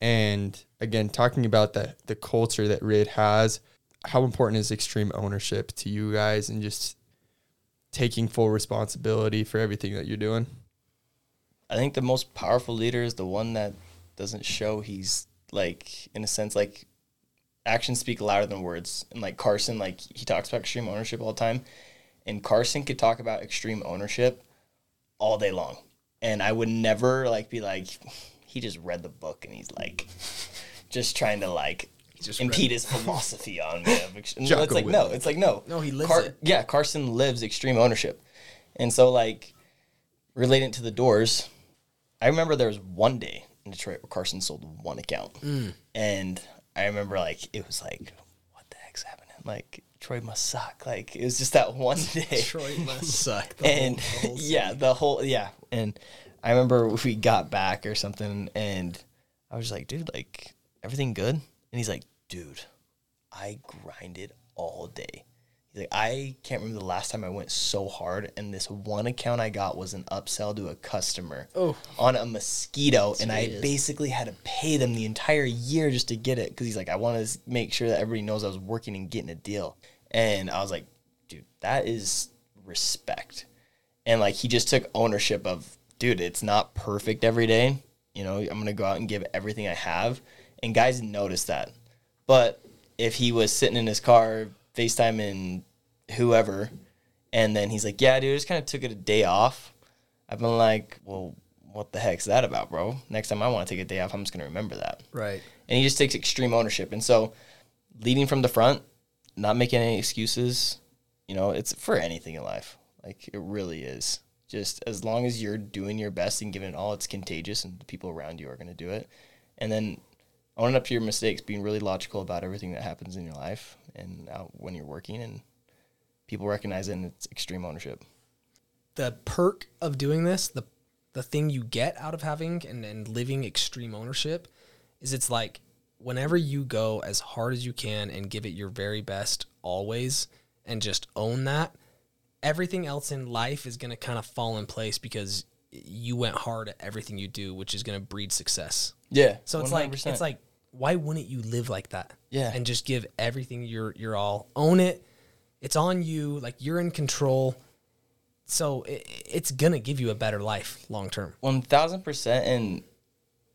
And, again, talking about the culture that RIDD has, how important is extreme ownership to you guys and just taking full responsibility for everything that you're doing? I think the most powerful leader is the one that doesn't show he's, like, in a sense, like, actions speak louder than words. And, like, Carson, like, he talks about extreme ownership all the time. And Carson could talk about extreme ownership all day long. And I would never, like, be like, he just read the book and he's, like, just trying to, like, just impede his philosophy on me. It's like, no. No, he lives it. Yeah, Carson lives extreme ownership. And so, like, relating to the doors, I remember there was one day in Detroit where Carson sold one account. Mm. And I remember, like, it was like, what the heck's happening? Like, Troy must suck. Like, it was just that one day. Troy must suck. The whole, yeah. And I remember we got back or something, and I was like, dude, like, everything good? And he's like, dude, I grinded all day. He's like, I can't remember the last time I went so hard, and this one account I got was an upsell to a customer on a mosquito, and I basically had to pay them the entire year just to get it, because he's like, I want to make sure that everybody knows I was working and getting a deal. And I was like, dude, that is respect. And, like, he just took ownership of, dude, it's not perfect every day. You know, I'm going to go out and give everything I have. And guys noticed that. But if he was sitting in his car, FaceTiming whoever, and then he's like, yeah, dude, I just kind of took it a day off. I've been like, well, what the heck's that about, bro? Next time I want to take a day off, I'm just going to remember that. Right. And he just takes extreme ownership. And so leading from the front, not making any excuses, you know, it's for anything in life. Like, it really is. Just as long as you're doing your best and giving it all, it's contagious, and the people around you are going to do it. And then owning up to your mistakes, being really logical about everything that happens in your life and when you're working, and people recognize it, and it's extreme ownership. The perk of doing this, the thing you get out of having and living extreme ownership, is it's like whenever you go as hard as you can and give it your very best always and just own that, everything else in life is going to kind of fall in place because you went hard at everything you do, which is going to breed success. Yeah. So it's 100%. It's like, why wouldn't you live like that? Yeah. And just give everything you're all, own it. It's on you. Like, you're in control. So it's going to give you a better life long term. 1,000%. And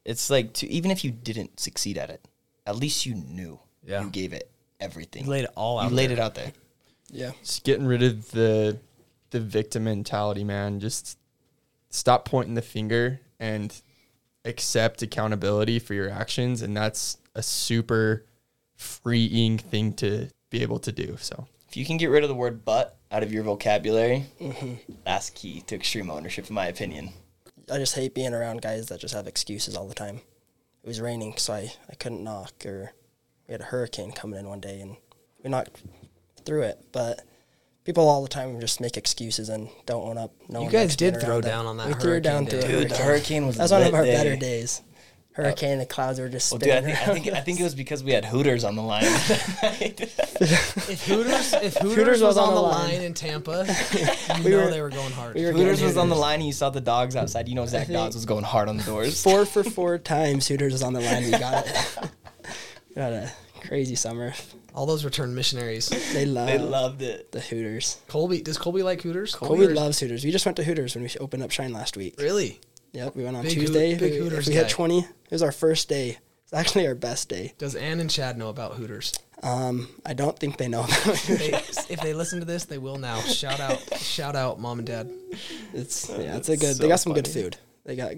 it's like, even if you didn't succeed at it, at least you knew you gave it everything. You laid it all out. You laid it out there. Yeah. Just getting rid of the victim mentality, man. Just stop pointing the finger and accept accountability for your actions, and that's a super freeing thing to be able to do. So if you can get rid of the word "but" out of your vocabulary, that's key to extreme ownership, in my opinion. I just hate being around guys that just have excuses all the time. It was raining, so I couldn't knock, or we had a hurricane coming in one day, and we knocked through it, but people all the time just make excuses and don't own up. No, you guys did throw down on that. We threw down through it. Dude, the hurricane was lit. That's one of our better days. hurricane, the clouds were just spinning. I think it was because we had Hooters on the line. If Hooters was on the line in Tampa, they were going hard. Hooters was on the line and you saw the dogs outside. You know Zach Dodds was going hard on the doors. 4 for 4 times Hooters was on the line. We got it. Got a crazy summer. All those returned missionaries. They loved it. The Hooters. Does Colby like Hooters? Colby loves Hooters. We just went to Hooters when we opened up Shine last week. Really? Yep, we went on Tuesday. We had 20. It was our first day. It's actually our best day. Does Ann and Chad know about Hooters? I don't think they know about Hooters. If they listen to this, they will now. Shout out, Mom and Dad. They got some good food. They got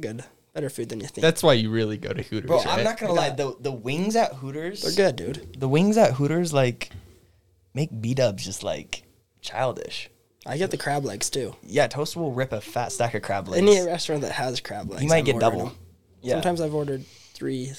better food than you think. That's why you really go to Hooters. Bro, right? I'm not gonna lie. The wings at Hooters, they're good, dude. The wings at Hooters make B-dubs just childish. I get the crab legs, too. Yeah, Toast will rip a fat stack of crab legs. Any restaurant that has crab legs, you might get double. Yeah. Sometimes I've ordered three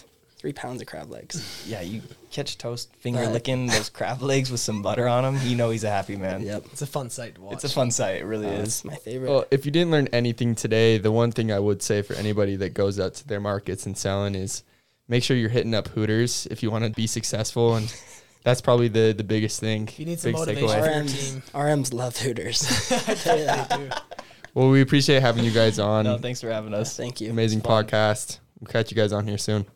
pounds of crab legs. Yeah, you catch Toast finger-licking those crab legs with some butter on them. You know he's a happy man. Yep. It's a fun sight to watch. It really is. It's my favorite. Well, if you didn't learn anything today, the one thing I would say for anybody that goes out to their markets and selling is make sure you're hitting up Hooters if you want to be successful and... That's probably the biggest thing. You need some motivation for your team. RMs love Hooters. I tell you that, too. Well, we appreciate having you guys on. No, thanks for having us. Thank you. Amazing podcast. We'll catch you guys on here soon.